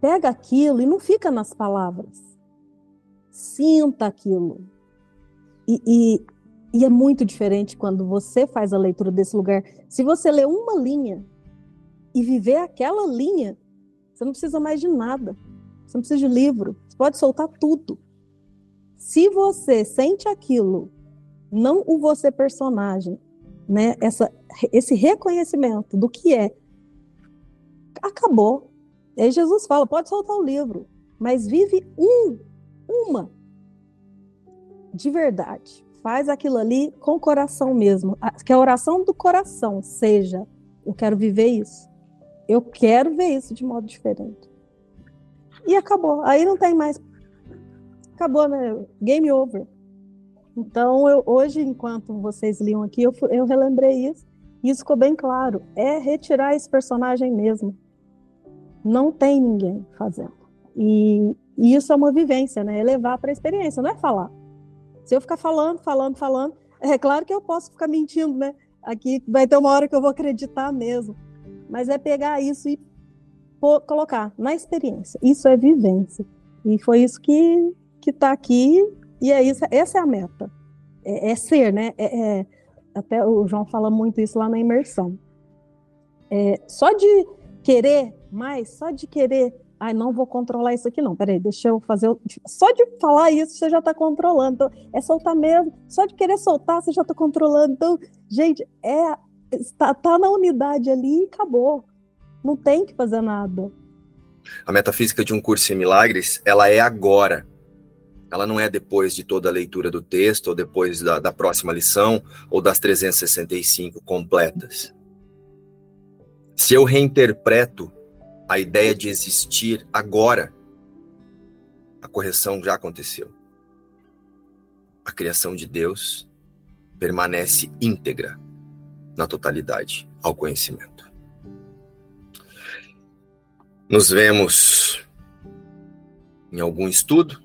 pega aquilo e não fica nas palavras, sinta aquilo. E, e, e é muito diferente quando você faz a leitura desse lugar. Se você ler uma linha e viver aquela linha, você não precisa mais de nada, você não precisa de livro, você pode soltar tudo. Se você sente aquilo, não o você personagem, né? Essa, esse reconhecimento do que é, acabou. Aí Jesus fala, pode soltar o livro, mas vive um, uma, de verdade. Faz aquilo ali com o coração mesmo, que a oração do coração seja, eu quero viver isso, eu quero ver isso de modo diferente. E acabou, aí não tem mais... Acabou, né? Game over. Então, eu, hoje, enquanto vocês liam aqui, eu, eu relembrei isso. E isso ficou bem claro. É retirar esse personagem mesmo. Não tem ninguém fazendo. E, e isso é uma vivência, né? É levar para a experiência, não é falar. Se eu ficar falando, falando, falando, é claro que eu posso ficar mentindo, né? Aqui vai ter uma hora que eu vou acreditar mesmo. Mas é pegar isso e pô, colocar na experiência. Isso é vivência. E foi isso que... que está aqui, e é isso, essa é a meta, é, é ser, né, é, é, até o João fala muito isso lá na imersão, é, só de querer mais, só de querer, ai, não vou controlar isso aqui não, peraí, deixa eu fazer, o... só de falar isso você já está controlando, então, é soltar mesmo, só de querer soltar você já está controlando, então, gente, é, está, está na unidade ali e acabou, não tem que fazer nada. A metafísica de um curso em milagres, ela é agora. Ela não é depois de toda a leitura do texto, ou depois da, da próxima lição, ou das trezentas e sessenta e cinco completas. Se eu reinterpreto a ideia de existir agora, a correção já aconteceu. A criação de Deus permanece íntegra na totalidade ao conhecimento. Nos vemos em algum estudo,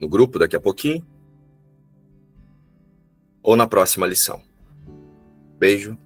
no grupo daqui a pouquinho, ou na próxima lição. Beijo.